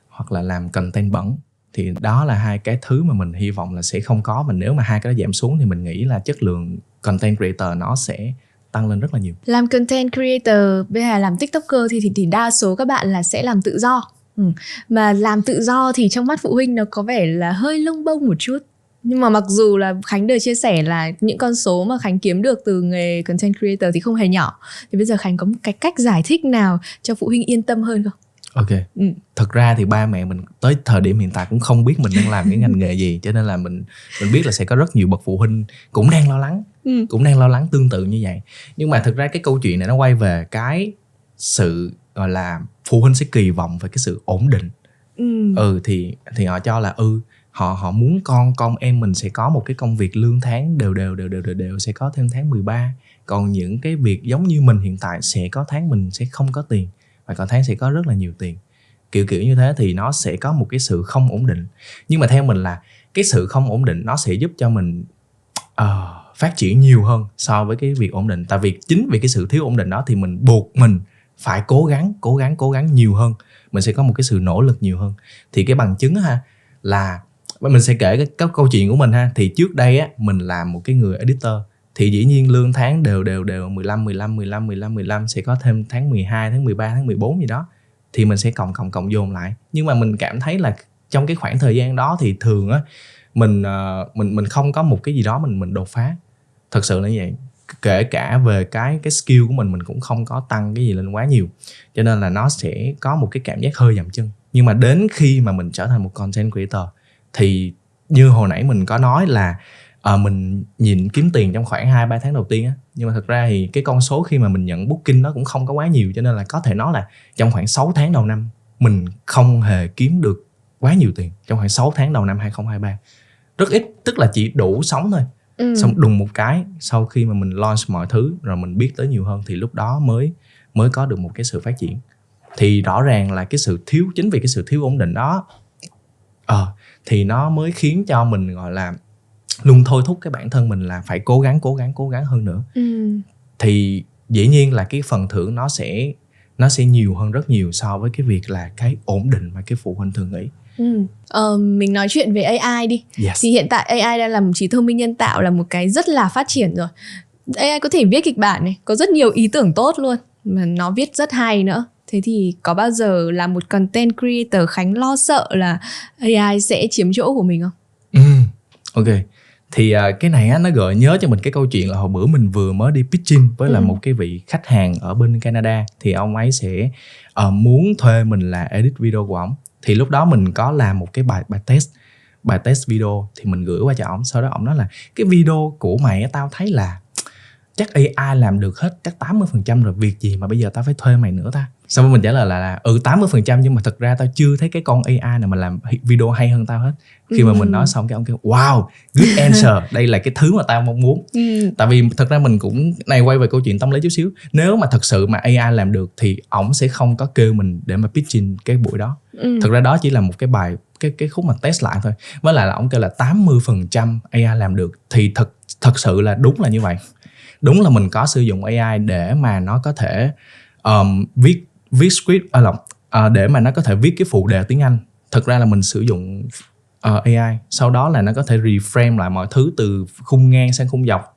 hoặc là làm content bẩn. Thì đó là hai cái thứ mà mình hy vọng là sẽ không có. Mà nếu mà hai cái đó giảm xuống thì mình nghĩ là chất lượng content creator nó sẽ tăng lên rất là nhiều. Làm content creator với là làm TikToker thì, thì, thì đa số các bạn là sẽ làm tự do. Ừ. Mà làm tự do thì trong mắt phụ huynh nó có vẻ là hơi lông bông một chút. Nhưng mà mặc dù là Khánh đều chia sẻ là những con số mà Khánh kiếm được từ nghề content creator thì không hề nhỏ. Thì bây giờ Khánh có một cái cách giải thích nào cho phụ huynh yên tâm hơn không? Ok, ừ. Thật ra thì ba mẹ mình tới thời điểm hiện tại cũng không biết mình đang làm cái ngành nghề gì. Cho nên là mình mình biết là sẽ có rất nhiều bậc phụ huynh cũng đang lo lắng. Ừ. Cũng đang lo lắng tương tự như vậy. Nhưng mà thực ra cái câu chuyện này nó quay về cái sự gọi là phụ huynh sẽ kỳ vọng về cái sự ổn định. Ừ, ừ thì thì họ cho là ừ họ họ muốn con con em mình sẽ có một cái công việc lương tháng đều đều đều đều đều, đều sẽ có thêm tháng mười ba Còn những cái việc giống như mình hiện tại, sẽ có tháng mình sẽ không có tiền và còn tháng sẽ có rất là nhiều tiền, kiểu kiểu như thế, thì nó sẽ có một cái sự không ổn định. Nhưng mà theo mình là cái sự không ổn định nó sẽ giúp cho mình uh, phát triển nhiều hơn so với cái việc ổn định. Tại vì chính vì cái sự thiếu ổn định đó thì mình buộc mình phải cố gắng, cố gắng, cố gắng nhiều hơn. Mình sẽ có một cái sự nỗ lực nhiều hơn. Thì cái bằng chứng ha là mình sẽ kể cái, cái câu chuyện của mình ha. Thì trước đây á, mình làm một cái người editor, thì dĩ nhiên lương tháng đều đều đều mười lăm, mười lăm, mười lăm, mười lăm, mười lăm, sẽ có thêm tháng mười hai, tháng mười ba, tháng mười bốn gì đó. Thì mình sẽ cộng cộng cộng dồn lại. Nhưng mà mình cảm thấy là trong cái khoảng thời gian đó thì thường á, mình mình mình không có một cái gì đó mình mình đột phá. Thật sự là như vậy. Kể cả về cái cái skill của mình mình cũng không có tăng cái gì lên quá nhiều. Cho nên là nó sẽ có một cái cảm giác hơi dậm chân. Nhưng mà đến khi mà mình trở thành một content creator thì như hồi nãy mình có nói là à, mình nhìn kiếm tiền trong khoảng hai ba tháng đầu tiên á. Nhưng mà thật ra thì cái con số khi mà mình nhận booking nó cũng không có quá nhiều. Cho nên là có thể nói là trong khoảng sáu tháng đầu năm mình không hề kiếm được quá nhiều tiền. Trong khoảng sáu tháng đầu năm hai không hai ba rất ít, tức là chỉ đủ sống thôi. Ừ. Xong đùng một cái, sau khi mà mình launch mọi thứ rồi mình biết tới nhiều hơn, thì lúc đó mới mới có được một cái sự phát triển. Thì rõ ràng là cái sự thiếu, chính vì cái sự thiếu ổn định đó à, thì nó mới khiến cho mình gọi là luôn thôi thúc cái bản thân mình là phải cố gắng, cố gắng, cố gắng hơn nữa. Ừ. Thì dĩ nhiên là cái phần thưởng nó sẽ nó sẽ nhiều hơn rất nhiều so với cái việc là cái ổn định mà cái phụ huynh thường nghĩ. Ừ. Ờ, mình nói chuyện về a i đi. Yes. Thì hiện tại a i đang là một trí thông minh nhân tạo, là một cái rất là phát triển rồi. a i có thể viết kịch bản này, có rất nhiều ý tưởng tốt luôn, mà nó viết rất hay nữa. Thế thì có bao giờ là một content creator Khánh lo sợ là a i sẽ chiếm chỗ của mình không? Ừ. Ok. Thì uh, cái này á, nó gợi nhớ cho mình cái câu chuyện là hồi bữa mình vừa mới đi pitching với là ừ. một cái vị khách hàng ở bên Canada. Thì ông ấy sẽ uh, muốn thuê mình là edit video của ông. Thì lúc đó mình có làm một cái bài bài test, bài test video thì mình gửi qua cho ổng. Sau đó ổng nói là cái video của mày tao thấy là chắc a i làm được hết, chắc tám mươi phần trăm rồi, việc gì mà bây giờ tao phải thuê mày nữa ta? Xong rồi mình trả lời là, là ừ tám mươi phần trăm nhưng mà thật ra tao chưa thấy cái con a i nào mà làm video hay hơn tao hết. Khi mà mình nói xong cái ông kêu wow, good answer, đây là cái thứ mà tao mong muốn. Tại vì thật ra mình cũng, này quay về câu chuyện tâm lý chút xíu, nếu mà thật sự mà a i làm được thì ổng sẽ không có kêu mình để mà pitching cái buổi đó. Thật ra đó chỉ là một cái bài, cái cái khúc mà test lại thôi. Với lại là ổng kêu là tám mươi phần trăm a i làm được thì thật thật sự là đúng là như vậy. Đúng là mình có sử dụng a i để mà nó có thể um, viết viết script à, lọc, à, để mà nó có thể viết cái phụ đề tiếng Anh. Thật ra là mình sử dụng uh, a i, sau đó là nó có thể reframe lại mọi thứ từ khung ngang sang khung dọc,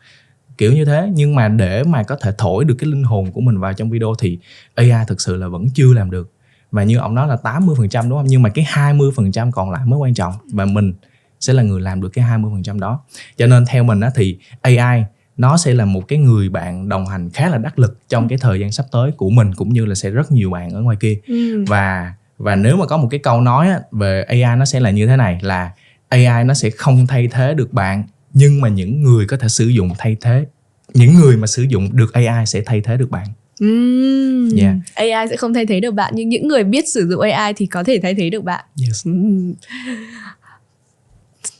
kiểu như thế. Nhưng mà để mà có thể thổi được cái linh hồn của mình vào trong video thì a i thực sự là vẫn chưa làm được. Và như ông nói là tám mươi phần trăm đúng không? Nhưng mà cái hai mươi phần trăm còn lại mới quan trọng, và mình sẽ là người làm được cái hai mươi phần trăm đó. Cho nên theo mình á, thì a i nó sẽ là một cái người bạn đồng hành khá là đắc lực trong cái thời gian sắp tới của mình, cũng như là sẽ rất nhiều bạn ở ngoài kia. Ừ. Và và nếu mà có một cái câu nói á, về a i nó sẽ là như thế này là a i nó sẽ không thay thế được bạn, nhưng mà những người có thể sử dụng thay thế, những người mà sử dụng được a i sẽ thay thế được bạn. Ừ. Yeah. a i sẽ không thay thế được bạn, nhưng những người biết sử dụng a i thì có thể thay thế được bạn. Yes. Ừ.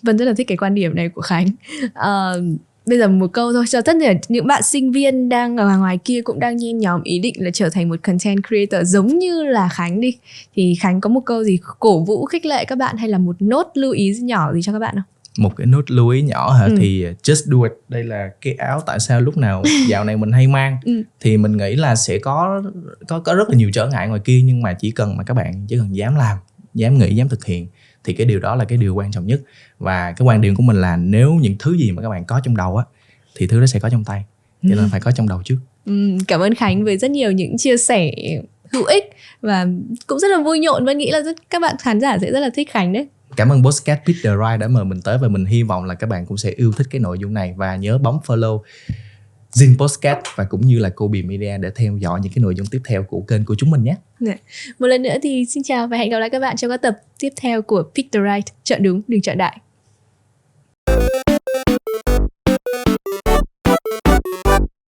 Vân rất là thích cái quan điểm này của Khánh. Uh, Bây giờ một câu thôi, cho tất cả những bạn sinh viên đang ở ngoài kia cũng đang nhen nhóm ý định là trở thành một content creator giống như là Khánh đi. Thì Khánh có một câu gì cổ vũ khích lệ các bạn, hay là một nốt lưu ý nhỏ gì cho các bạn không? Một cái nốt lưu ý nhỏ hả? Ừ. Thì just do it. Đây là cái áo tại sao lúc nào dạo này mình hay mang. Ừ. Thì mình nghĩ là sẽ có, có, có rất là nhiều trở ngại ngoài kia, nhưng mà chỉ cần mà các bạn chỉ cần dám làm, dám nghĩ, dám thực hiện, thì cái điều đó là cái điều quan trọng nhất. Và cái quan điểm của mình là nếu những thứ gì mà các bạn có trong đầu á, thì thứ đó sẽ có trong tay. Cho nên ừ. phải có trong đầu trước. Ừ, cảm ơn Khánh với rất nhiều những chia sẻ hữu ích và cũng rất là vui nhộn. Vân nghĩ là rất, các bạn khán giả sẽ rất là thích Khánh đấy. Cảm ơn podcast Pick the Right đã mời mình tới, và mình hy vọng là các bạn cũng sẽ yêu thích cái nội dung này. Và nhớ bấm follow Zin Podcast và cũng như là Kobe Media để theo dõi những cái nội dung tiếp theo của kênh của chúng mình nhé. Một lần nữa thì xin chào và hẹn gặp lại các bạn trong các tập tiếp theo của Pick the Right, chọn đúng, đừng chọn đại.